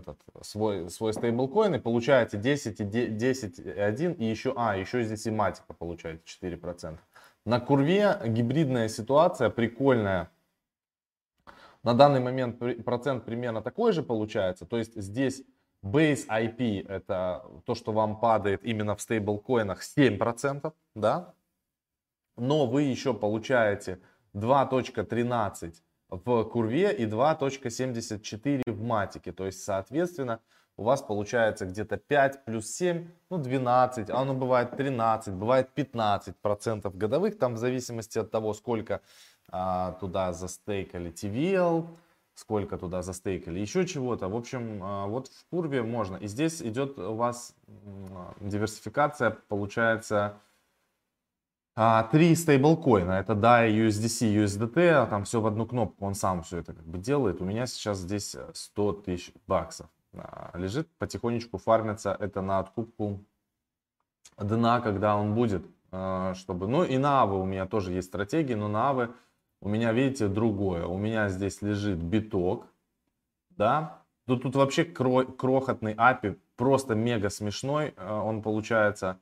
свой стейблкоин и получаете 10,1. И еще, еще здесь и Matic получаете 4%. На Curve гибридная ситуация, прикольная. На данный момент процент примерно такой же получается. То есть здесь Base IP, это то, что вам падает именно в стейблкоинах, 7%. Да? Но вы еще получаете 2.13 в Curve и 2.74 в Матике. То есть, соответственно, у вас получается где-то 5 плюс 7, ну 12, а оно бывает 13, бывает 15% годовых, там в зависимости от того, сколько туда застейкали TVL, сколько туда застейкали еще чего-то. В общем, вот в Curve можно. И здесь идет у вас диверсификация, получается 3 стейблкоина, это DAI, USDC, USDT, а там все в одну кнопку, он сам все это как бы делает. У меня сейчас здесь 100 тысяч баксов лежит, потихонечку фармится, это на откупку дна, когда он будет, чтобы, ну и на Aave у меня тоже есть стратегии, но на Aave у меня, видите, другое, у меня здесь лежит биток, да, тут вообще крохотный API, просто мега смешной, он получается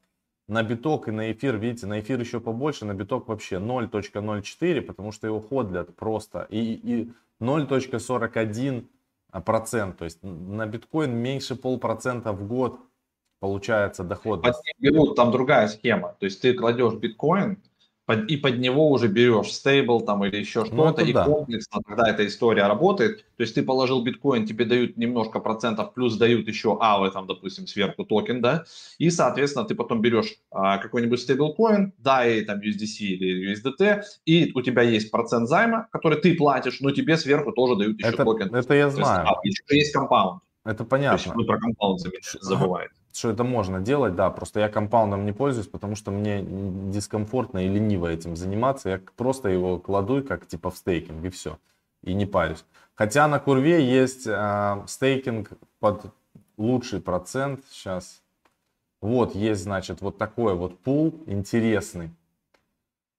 на биток и на эфир, видите, на эфир еще побольше, на биток вообще 0.04, потому что его ходлят просто, и 0.41 процент. То есть на биткоин меньше 0,5% в год получается доход. Под ним берут, там другая схема. То есть ты кладешь биткоин и под него уже берешь стейбл там или еще что-то. И комплексно тогда эта история работает. То есть ты положил биткоин, тебе дают немножко процентов, плюс дают еще Aave, там, допустим, сверху токен, да. И, соответственно, ты потом берешь какой-нибудь стейблкоин, DAI, там, USDC или USDT, и у тебя есть процент займа, который ты платишь, но тебе сверху тоже дают еще токен. Это я знаю. То есть, еще есть компаунд. Это понятно. То есть мы про компаунд забываем. Что это можно делать, да, просто я компаундом не пользуюсь, потому что мне дискомфортно и лениво этим заниматься, я просто его кладу как типа в стейкинг и все, и не парюсь. Хотя на Curve есть стейкинг под лучший процент, сейчас, вот есть, значит, вот такой вот пул интересный,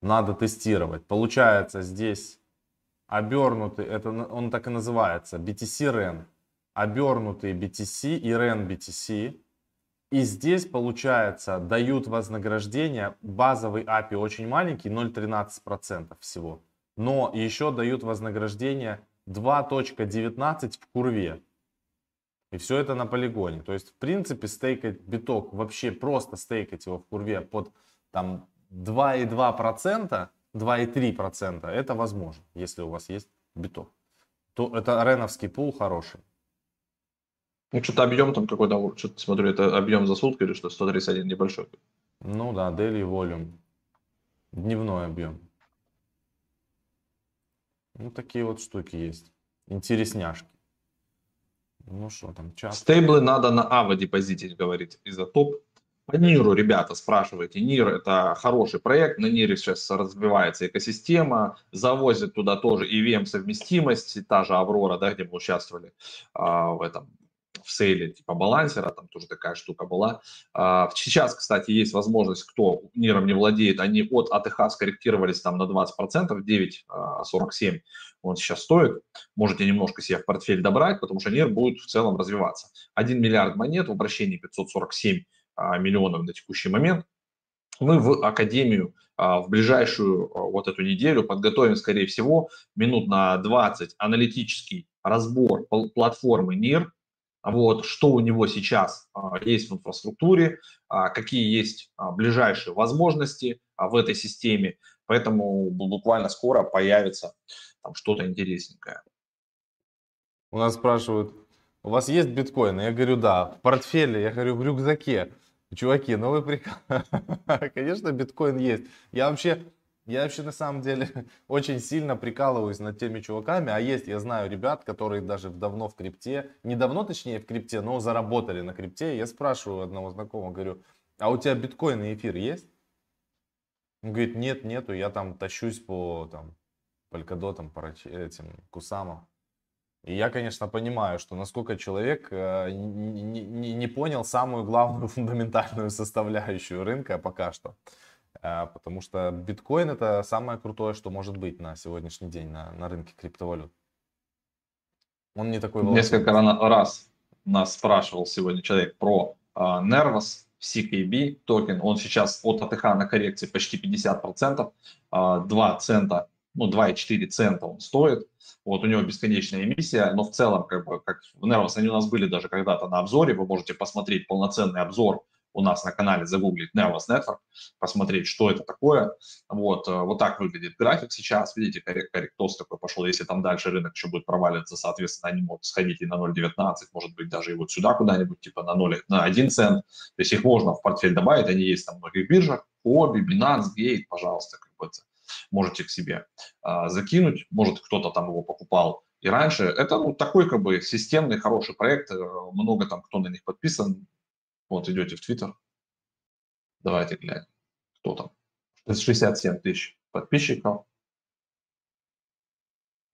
надо тестировать. Получается здесь обернутый, это он так и называется, BTC-REN, обернутый BTC и REN-BTC. И здесь, получается, дают вознаграждение, базовый API очень маленький, 0,13% всего. Но еще дают вознаграждение 2.19 в Curve. И все это на полигоне. То есть, в принципе, стейкать биток, вообще просто стейкать его в Curve под там 2,2%, 2,3%, это возможно, если у вас есть биток. То это реновский пул хороший. Ну, что-то объем там какой-то, что-то смотрю, это объем за сутки или что, 131 небольшой. Ну да, daily volume, дневной объем. Ну, такие вот штуки есть, интересняшки. Ну, что там, чат. Стейблы надо на Aave депозитить, говорит Изотоп. По Ниру, ребята, спрашиваете. Нир — это хороший проект, на Нире сейчас развивается экосистема, завозят туда тоже EVM-совместимость, та же Аврора, да, где мы участвовали в этом. В сейле типа балансера, там тоже такая штука была. Сейчас, кстати, есть возможность, кто ниром не владеет, они от АТХ скорректировались там на 20%, 9,47 он сейчас стоит. Можете немножко себе в портфель добрать, потому что нир будет в целом развиваться. 1 миллиард монет в обращении 547 миллионов на текущий момент. Мы в Академию в ближайшую вот эту неделю подготовим, скорее всего, минут на 20 аналитический разбор платформы нир. Вот, что у него сейчас есть в инфраструктуре, какие есть ближайшие возможности в этой системе. Поэтому буквально скоро появится что-то интересненькое. У нас спрашивают, у вас есть биткоин? Я говорю, да. В портфеле, я говорю, в рюкзаке. Чуваки, ну вы прикалываетесь. Конечно, биткоин есть. Я вообще на самом деле очень сильно прикалываюсь над теми чуваками, а есть, я знаю ребят, которые даже давно в крипте, не давно точнее в крипте, но заработали на крипте. Я спрашиваю одного знакомого, говорю, а у тебя биткоин и эфир есть? Он говорит, нет, нету, я там тащусь по там, Polkadot, по этим кусамам. И я, конечно, понимаю, что насколько человек не понял самую главную фундаментальную составляющую рынка пока что. Потому что биткоин — это самое крутое, что может быть на сегодняшний день на рынке криптовалют. Он не такой волшебный. Несколько раз нас спрашивал сегодня человек про Nervos, CKB токен. Он сейчас от АТХ на коррекции почти 50%, 2 цента, ну 2,4 цента он стоит. Вот у него бесконечная эмиссия, но в целом, как бы, как в Nervos, они у нас были даже когда-то на обзоре, вы можете посмотреть полноценный обзор у нас на канале, загуглить Nervos Network, посмотреть, что это такое. Вот так выглядит график сейчас. Видите, корректос такой пошел. Если там дальше рынок еще будет проваливаться, соответственно, они могут сходить и на 0,19, может быть, даже и вот сюда куда-нибудь, типа на 0, на 1 цент. То есть их можно в портфель добавить, они есть на многих биржах. Hobby, Binance, Gate, пожалуйста, можете к себе закинуть. Может, кто-то там его покупал и раньше. Это ну, такой как бы системный, хороший проект. Много там кто на них подписан. Вот, идете в Твиттер. Давайте глянем, кто там. 67 тысяч подписчиков.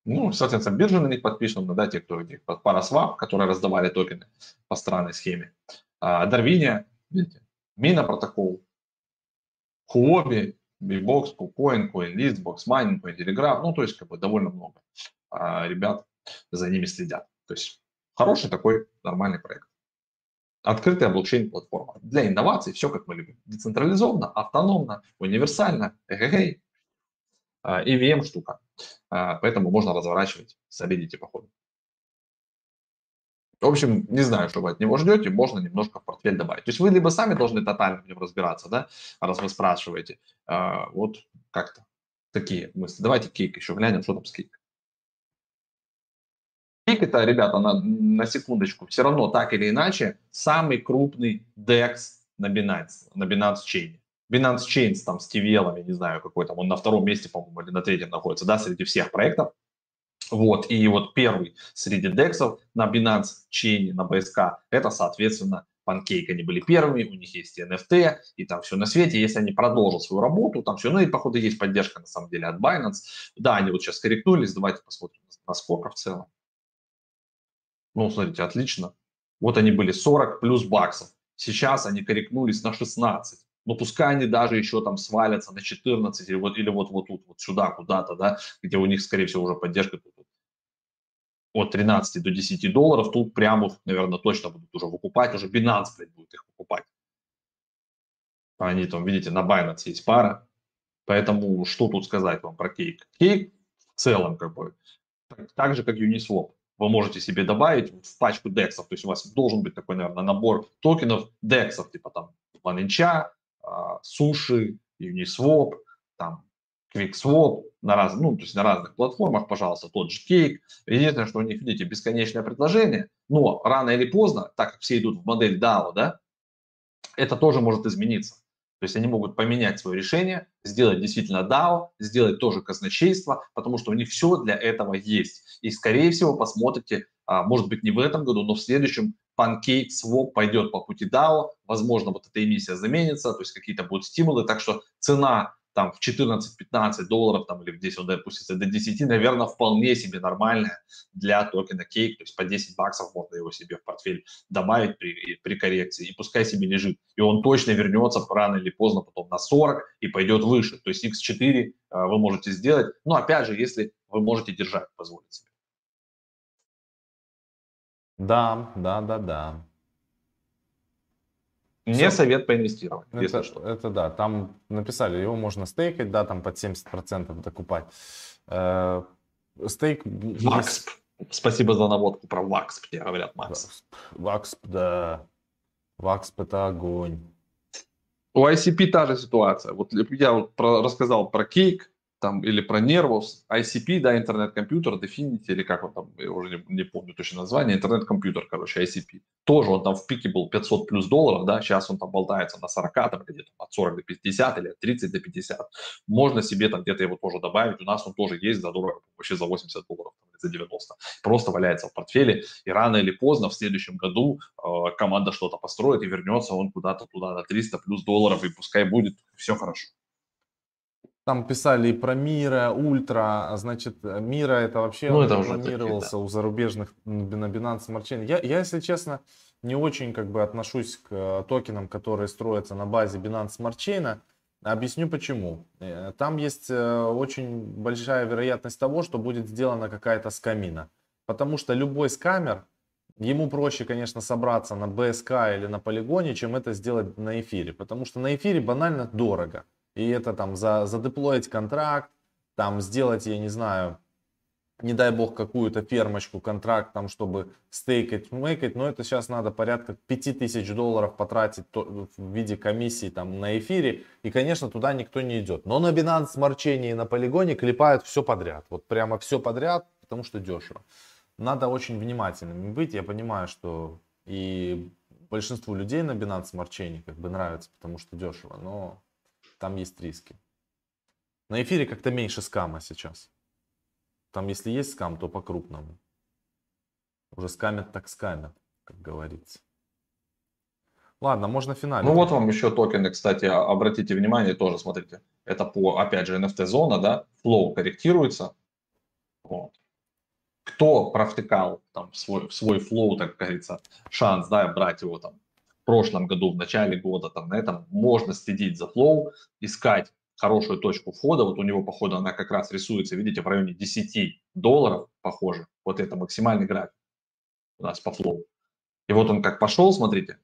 Ну, соответственно, биржа на них подписана, да, те, кто их под Paraswap, которые раздавали токены по странной схеме. Darwinia, видите, Мина протокол, Huobi, Bbox, KuCoin, CoinList, BoxMining, CoinTelegraph. Ну, то есть, как бы, довольно много ребят за ними следят. То есть, хороший такой нормальный проект. Открытая блокчейн-платформа. Для инноваций все, как мы любим. Децентрализованно, автономно, универсально. Эгэгэй. EVM-штука. Поэтому можно разворачивать Solidity по ходу. В общем, не знаю, что вы от него ждете, можно немножко в портфель добавить. То есть вы либо сами должны тотально в нем разбираться, да, раз вы спрашиваете. Вот как-то такие мысли. Давайте кейк еще глянем, что там с кейком. Кейк это, ребята, на секундочку, все равно так или иначе самый крупный DEX на Binance Chain. Binance Chain там с TVL, я не знаю, какой там, он на втором месте, по-моему, или на третьем находится, да, среди всех проектов. Вот, и вот первый среди дексов на Binance Chain, на BSK, это, соответственно, Pancake. Они были первыми, у них есть и NFT, и там все на свете. Если они продолжат свою работу, там все, ну и, походу, есть поддержка, на самом деле, от Binance. Да, они вот сейчас корректнулись, давайте посмотрим, насколько в целом. Ну, смотрите, отлично. Вот они были 40 плюс баксов. Сейчас они корректнулись на 16. Но пускай они даже еще там свалятся на 14 или вот тут, вот сюда, куда-то, да, где у них, скорее всего, уже поддержка от 13 до 10 долларов, тут прямо, наверное, точно будут уже выкупать, уже Binance, блядь, будет их покупать. Они там, видите, на Binance есть пара, поэтому что тут сказать вам про кейк? Кейк в целом, как бы, так же, как Uniswap. Вы можете себе добавить в пачку дексов, то есть у вас должен быть такой, наверное, набор токенов дексов, типа там 1inch, Суши, Uniswap, там, QuickSwap, ну, то есть на разных платформах, пожалуйста, тот же Cake. Единственное, что у них, видите, бесконечное предложение, но рано или поздно, так как все идут в модель DAO, да, это тоже может измениться. То есть они могут поменять свое решение, сделать действительно DAO, сделать тоже казначейство, потому что у них все для этого есть. И, скорее всего, посмотрите, может быть, не в этом году, но в следующем Pancake Swap пойдет по пути DAO, возможно, вот эта эмиссия заменится, то есть какие-то будут стимулы, так что цена там в 14-15 долларов там, или в 10, допустим, до 10, наверное, вполне себе нормальная для токена Cake, то есть по 10 баксов можно его себе в портфель добавить при коррекции, и пускай себе лежит, и он точно вернется рано или поздно потом на 40 и пойдет выше, то есть X4 вы можете сделать, но опять же, если вы можете держать, позволить себе. Да. Мне совет по инвестированию, если что. Это да, там написали, его можно стейкать, да, там под 70% докупать. Стейк... Ваксп. Спасибо за наводку про Ваксп, тебе говорят, Макс. Ваксп, да. Ваксп это огонь. У ICP та же ситуация. Вот я вот рассказал про Cake, там, или про Nervos, ICP, да, интернет-компьютер, Definity, или как он там, я уже не помню точно название, интернет-компьютер, короче, ICP. Тоже он там в пике был 500 плюс долларов, да, сейчас он там болтается на 40, там где-то от 40 до 50 или от 30 до 50. Можно себе там где-то его тоже добавить, у нас он тоже есть за дорого, вообще за 80 долларов, за 90. Просто валяется в портфеле, и рано или поздно в следующем году команда что-то построит, и вернется он куда-то туда на 300 плюс долларов, и пускай будет все хорошо. Там писали и про Мира, Ультра, значит, Мира это вообще ну, это рекламировался да. У зарубежных на Binance Smart Chain. Я, если честно, не очень как бы отношусь к токенам, которые строятся на базе Binance Smart Chain. Объясню почему. Там есть очень большая вероятность того, что будет сделана какая-то скамина. Потому что любой скамер, ему проще, конечно, собраться на БСК или на полигоне, чем это сделать на эфире. Потому что на эфире банально дорого. И это там задеплоить контракт, там сделать, я не знаю, не дай бог какую-то фермочку, контракт там, чтобы стейкать, мейкать. Но это сейчас надо порядка 5000 долларов потратить в виде комиссии там на эфире. И, конечно, туда никто не идет. Но на Binance Smart Chain и на полигоне клепают все подряд. Вот прямо все подряд, потому что дешево. Надо очень внимательными быть. Я понимаю, что и большинству людей на Binance Smart Chain как бы нравится, потому что дешево, но... Там есть риски. На эфире как-то меньше скама сейчас. Там если есть скам, то по-крупному. Уже скамят так скамят, как говорится. Ладно, можно финалить. Ну вот вам еще токены, кстати, обратите внимание, тоже смотрите. Это по, опять же, NFT-зона, да? Flow корректируется. Вот. Кто провтыкал там свой Flow, так говорится, шанс, да, брать его там. В прошлом году, в начале года, там на этом можно следить за Flow, искать хорошую точку входа. Вот у него, походу, она как раз рисуется, видите, в районе 10 долларов, похоже. Вот это максимальный график у нас по Flow. И вот он как пошел, смотрите,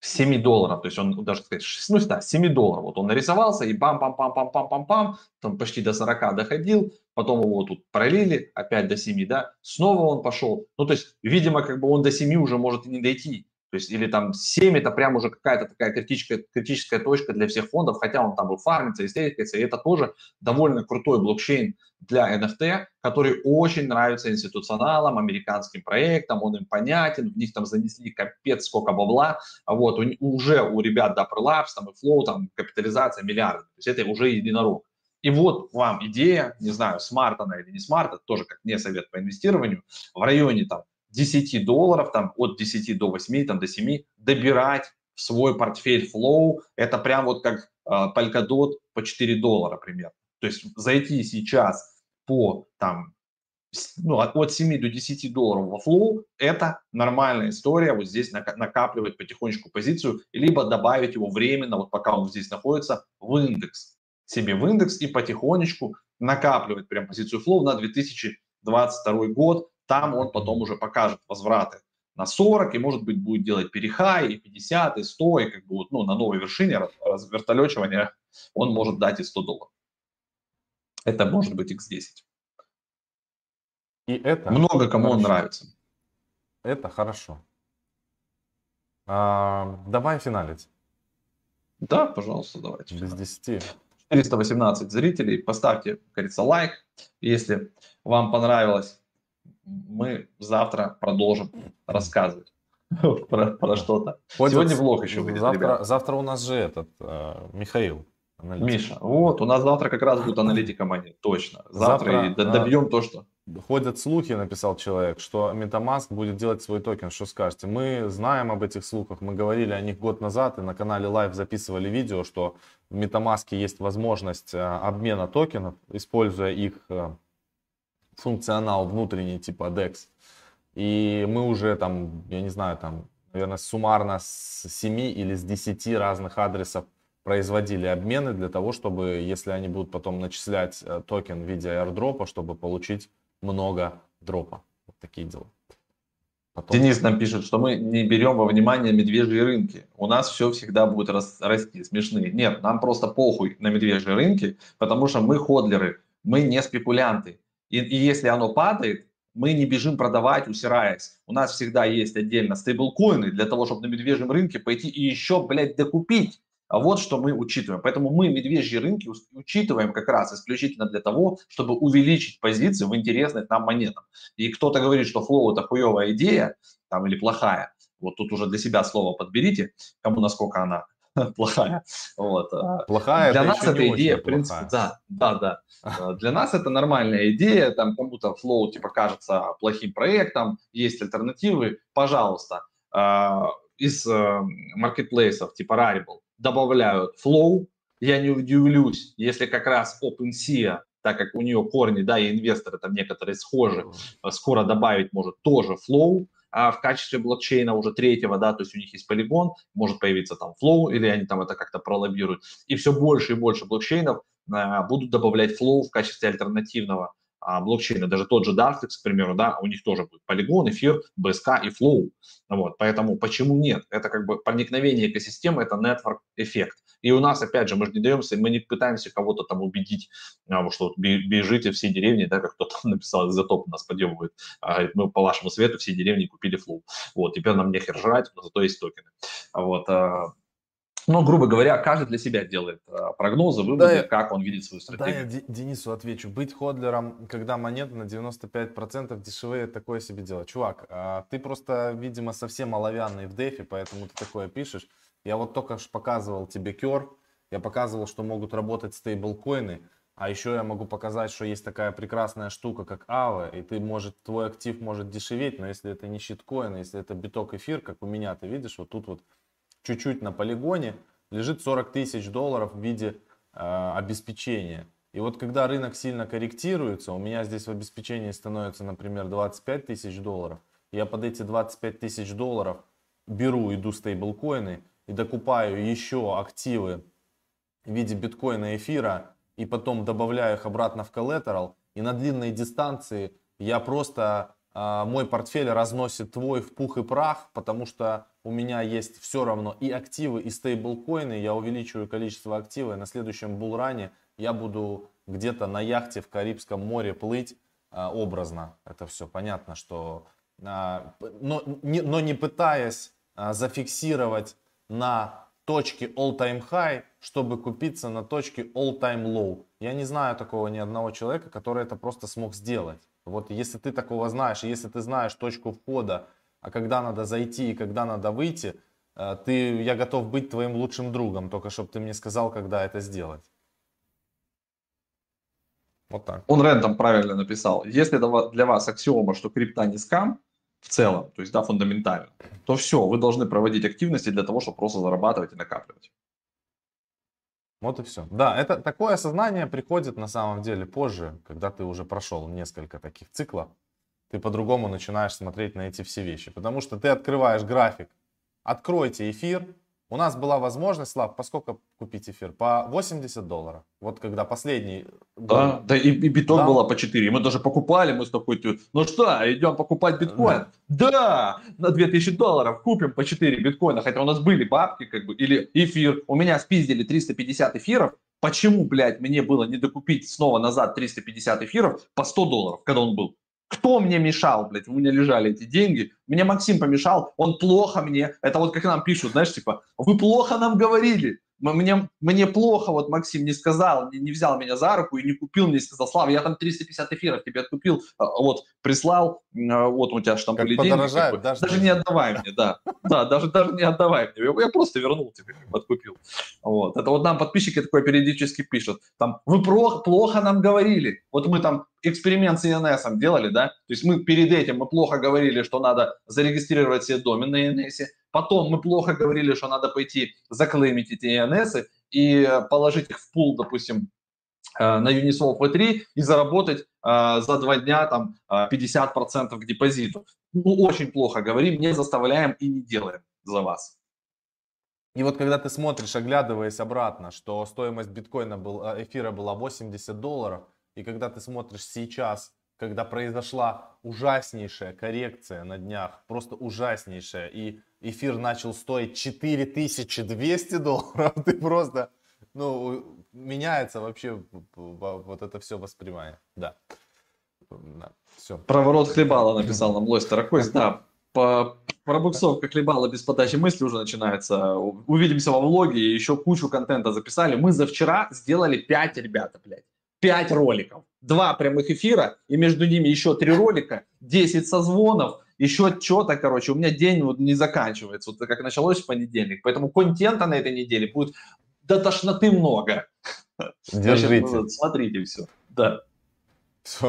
7 долларов, то есть он даже, сказать, 7 долларов, вот он нарисовался и бам-бам-бам-бам-бам-бам-бам, там почти до 40 доходил, потом его тут пролили, опять до 7, да, снова он пошел, ну, то есть, видимо, как бы он до 7 уже может и не дойти, то есть, или там 7 это прям уже какая-то такая критическая точка для всех фондов, хотя он там был фармится, истерикается, и это тоже довольно крутой блокчейн для NFT, который очень нравится институционалам, американским проектам, он им понятен, в них там занесли капец сколько бабла, вот, уже у ребят, да, пролапс, там, и Flow, там, капитализация миллиарды, то есть это уже единорог. И вот вам идея, не знаю, смарт она или не смарт, это тоже как не совет по инвестированию, в районе, там, 10 долларов, там, от 10 до 8, там, до 7, добирать в свой портфель Flow, это прям вот как Polkadot по 4 доллара примерно. То есть зайти сейчас по, там, ну, от 7 до 10 долларов во Flow, это нормальная история, вот здесь накапливать потихонечку позицию, либо добавить его временно, вот пока он здесь находится, в индекс, себе в индекс и потихонечку накапливать прям позицию Flow на 2022 год, там он потом уже покажет возвраты на 40, и, может быть, будет делать перехай, и 50, и 100, и как бы вот, ну, на новой вершине развертолечивания он может дать и 100 долларов. Это может быть X10. И это много кому хорошо. Он нравится. Это хорошо. Давай финалить. Да, пожалуйста, давайте. Без 10. 418 зрителей. Поставьте, как говорится, лайк, если вам понравилось. Мы завтра продолжим рассказывать про что-то. Сегодня влог еще выйдет, ребята. Завтра у нас же этот Михаил. Аналитика. Миша, вот, у нас завтра как раз будет аналитика монет, точно. Завтра и добьем то, что... Ходят слухи, написал человек, что Metamask будет делать свой токен, что скажете? Мы знаем об этих слухах, мы говорили о них год назад, и на канале Live записывали видео, что в Metamask есть возможность обмена токенов, используя их функционал внутренний типа DEX. И мы уже там, я не знаю, там, наверное, суммарно с 7 или с 10 разных адресов производили обмены для того, чтобы, если они будут потом начислять токен в виде airdropа, чтобы получить много дропа. Вот такие дела. Потом... Денис нам пишет, что мы не берем во внимание медвежьи рынки. У нас все всегда будет расти, смешные. Нет, нам просто похуй на медвежьи рынки, потому что мы ходлеры, мы не спекулянты. И если оно падает, мы не бежим продавать, усираясь. У нас всегда есть отдельно стейблкоины для того, чтобы на медвежьем рынке пойти и еще, блядь, докупить. А вот что мы учитываем. Поэтому мы медвежьи рынки учитываем как раз исключительно для того, чтобы увеличить позиции в интересных нам монетах. И кто-то говорит, что Flow это хуевая идея, там, или плохая. Вот тут уже для себя слово подберите, кому насколько она плохая. Вот. Плохая. Для нас эта идея, в принципе, да. Для нас это нормальная идея. Там кому-то Flow типа кажется плохим проектом, есть альтернативы. Пожалуйста, из маркетплейсов типа Rarible добавляют Flow, я не удивлюсь, если как раз OpenSea, так как у нее корни, да, и инвесторы там некоторые схожи, скоро добавить может тоже Flow, а в качестве блокчейна уже третьего, да, то есть у них есть полигон, может появиться там Flow, или они там это как-то пролоббируют, и все больше и больше блокчейнов будут добавлять Flow в качестве альтернативного блокчейна, даже тот же Darkfix, к примеру, да, у них тоже будет полигон, эфир, БСК и Flow, вот, поэтому почему нет, это как бы проникновение экосистемы, это network-эффект, и у нас, опять же, мы же не даемся, мы не пытаемся кого-то там убедить, что вот бежите все деревни, да, как кто-то написал, изотоп у нас подъемывает, говорит, мы по вашему свету все деревни купили Flow, вот, теперь нам нехер жрать, зато есть токены, вот. Но, грубо говоря, каждый для себя делает прогнозы, выводы, как он видит свою стратегию. Да, я Денису отвечу. Быть ходлером, когда монеты на 95% дешевле, такое себе дело. Чувак, ты просто, видимо, совсем оловянный в дефе, поэтому ты такое пишешь. Я вот только что показывал тебе Curve, я показывал, что могут работать стейблкоины, а еще я могу показать, что есть такая прекрасная штука, как Aave, и ты, может, твой актив может дешеветь, но если это не щиткоин, если это биток эфир, как у меня, ты видишь, вот тут вот чуть-чуть на полигоне лежит 40 тысяч долларов в виде обеспечения. И вот когда рынок сильно корректируется, у меня здесь в обеспечении становится, например, 25 тысяч долларов. Я под эти 25 тысяч долларов беру, иду стейблкоины и докупаю еще активы в виде биткоина, эфира, и потом добавляю их обратно в коллатерал. И на длинной дистанции я просто мой портфель разносит твой в пух и прах, потому что у меня есть все равно и активы, и стейблкоины, я увеличиваю количество активов, и на следующем булране я буду где-то на яхте в Карибском море плыть образно. Это все понятно, что... Но не пытаясь зафиксировать на точке all-time high, чтобы купиться на точке all-time low. Я не знаю такого ни одного человека, который это просто смог сделать. Вот если ты такого знаешь, если ты знаешь точку входа, а когда надо зайти и когда надо выйти, я готов быть твоим лучшим другом, только чтобы ты мне сказал, когда это сделать. Вот так. Он рентом правильно написал. Если для вас аксиома, что крипта не скам в целом, то есть да, фундаментально, то все, вы должны проводить активности для того, чтобы просто зарабатывать и накапливать. Вот и все. Да, это такое осознание приходит на самом деле позже, когда ты уже прошел несколько таких циклов, ты по-другому начинаешь смотреть на эти все вещи, потому что ты открываешь график. Откройте эфир. У нас была возможность, Слав, по сколько купить эфир? По $80. Вот когда последний... Да, и биток было по 4. Мы даже покупали, мы с тобой... Ну что, идем покупать биткоин? Да, на $2000 купим по 4 биткоина. Хотя у нас были бабки, как бы, или эфир. У меня спиздили 350 эфиров. Почему, блядь, мне было не докупить снова назад 350 эфиров по $100, когда он был? Кто мне мешал, блядь? У меня лежали эти деньги. Мне Максим помешал, он плохо мне. Это вот как нам пишут, знаешь, типа, вы плохо нам говорили. Мне плохо, вот Максим не сказал, не взял меня за руку и не купил, мне сказал, Слава, я там 350 эфиров тебе откупил, вот, прислал, вот у тебя же там были деньги. Даже не отдавай мне, да. Да, даже не отдавай мне. Я просто вернул тебе, откупил. Вот. Это вот нам подписчики такое периодически пишут. Там, вы плохо нам говорили. Вот мы там эксперимент с ENS делали, да. То есть мы перед этим плохо говорили, что надо зарегистрировать себе домен на ENS. Потом мы плохо говорили, что надо пойти заклеймить эти ENS и положить их в пул, допустим, на Uniswap V3 и заработать за 2 дня там 50% к депозиту. Ну, очень плохо говорим, не заставляем и не делаем за вас. И вот когда ты смотришь, оглядываясь обратно, что стоимость биткоина эфира была $80, и когда ты смотришь сейчас, когда произошла ужаснейшая коррекция на днях, просто ужаснейшая, и эфир начал стоить $4200, ты просто, ну, меняется вообще вот это все воспринимание. Да. Все. Проворот хлебала написал нам Лойс Таракойс. Да, пробуксовка хлебала без подачи мысли уже начинается. Увидимся во влоге, еще кучу контента записали. Мы за вчера сделали 5, ребята, блядь. 5 роликов, 2 прямых эфира, и между ними еще 3 ролика, 10 созвонов, еще что-то, короче, у меня день вот не заканчивается, вот как началось в понедельник, поэтому контента на этой неделе будет до тошноты много. Держите. Значит, смотрите все, да. Все.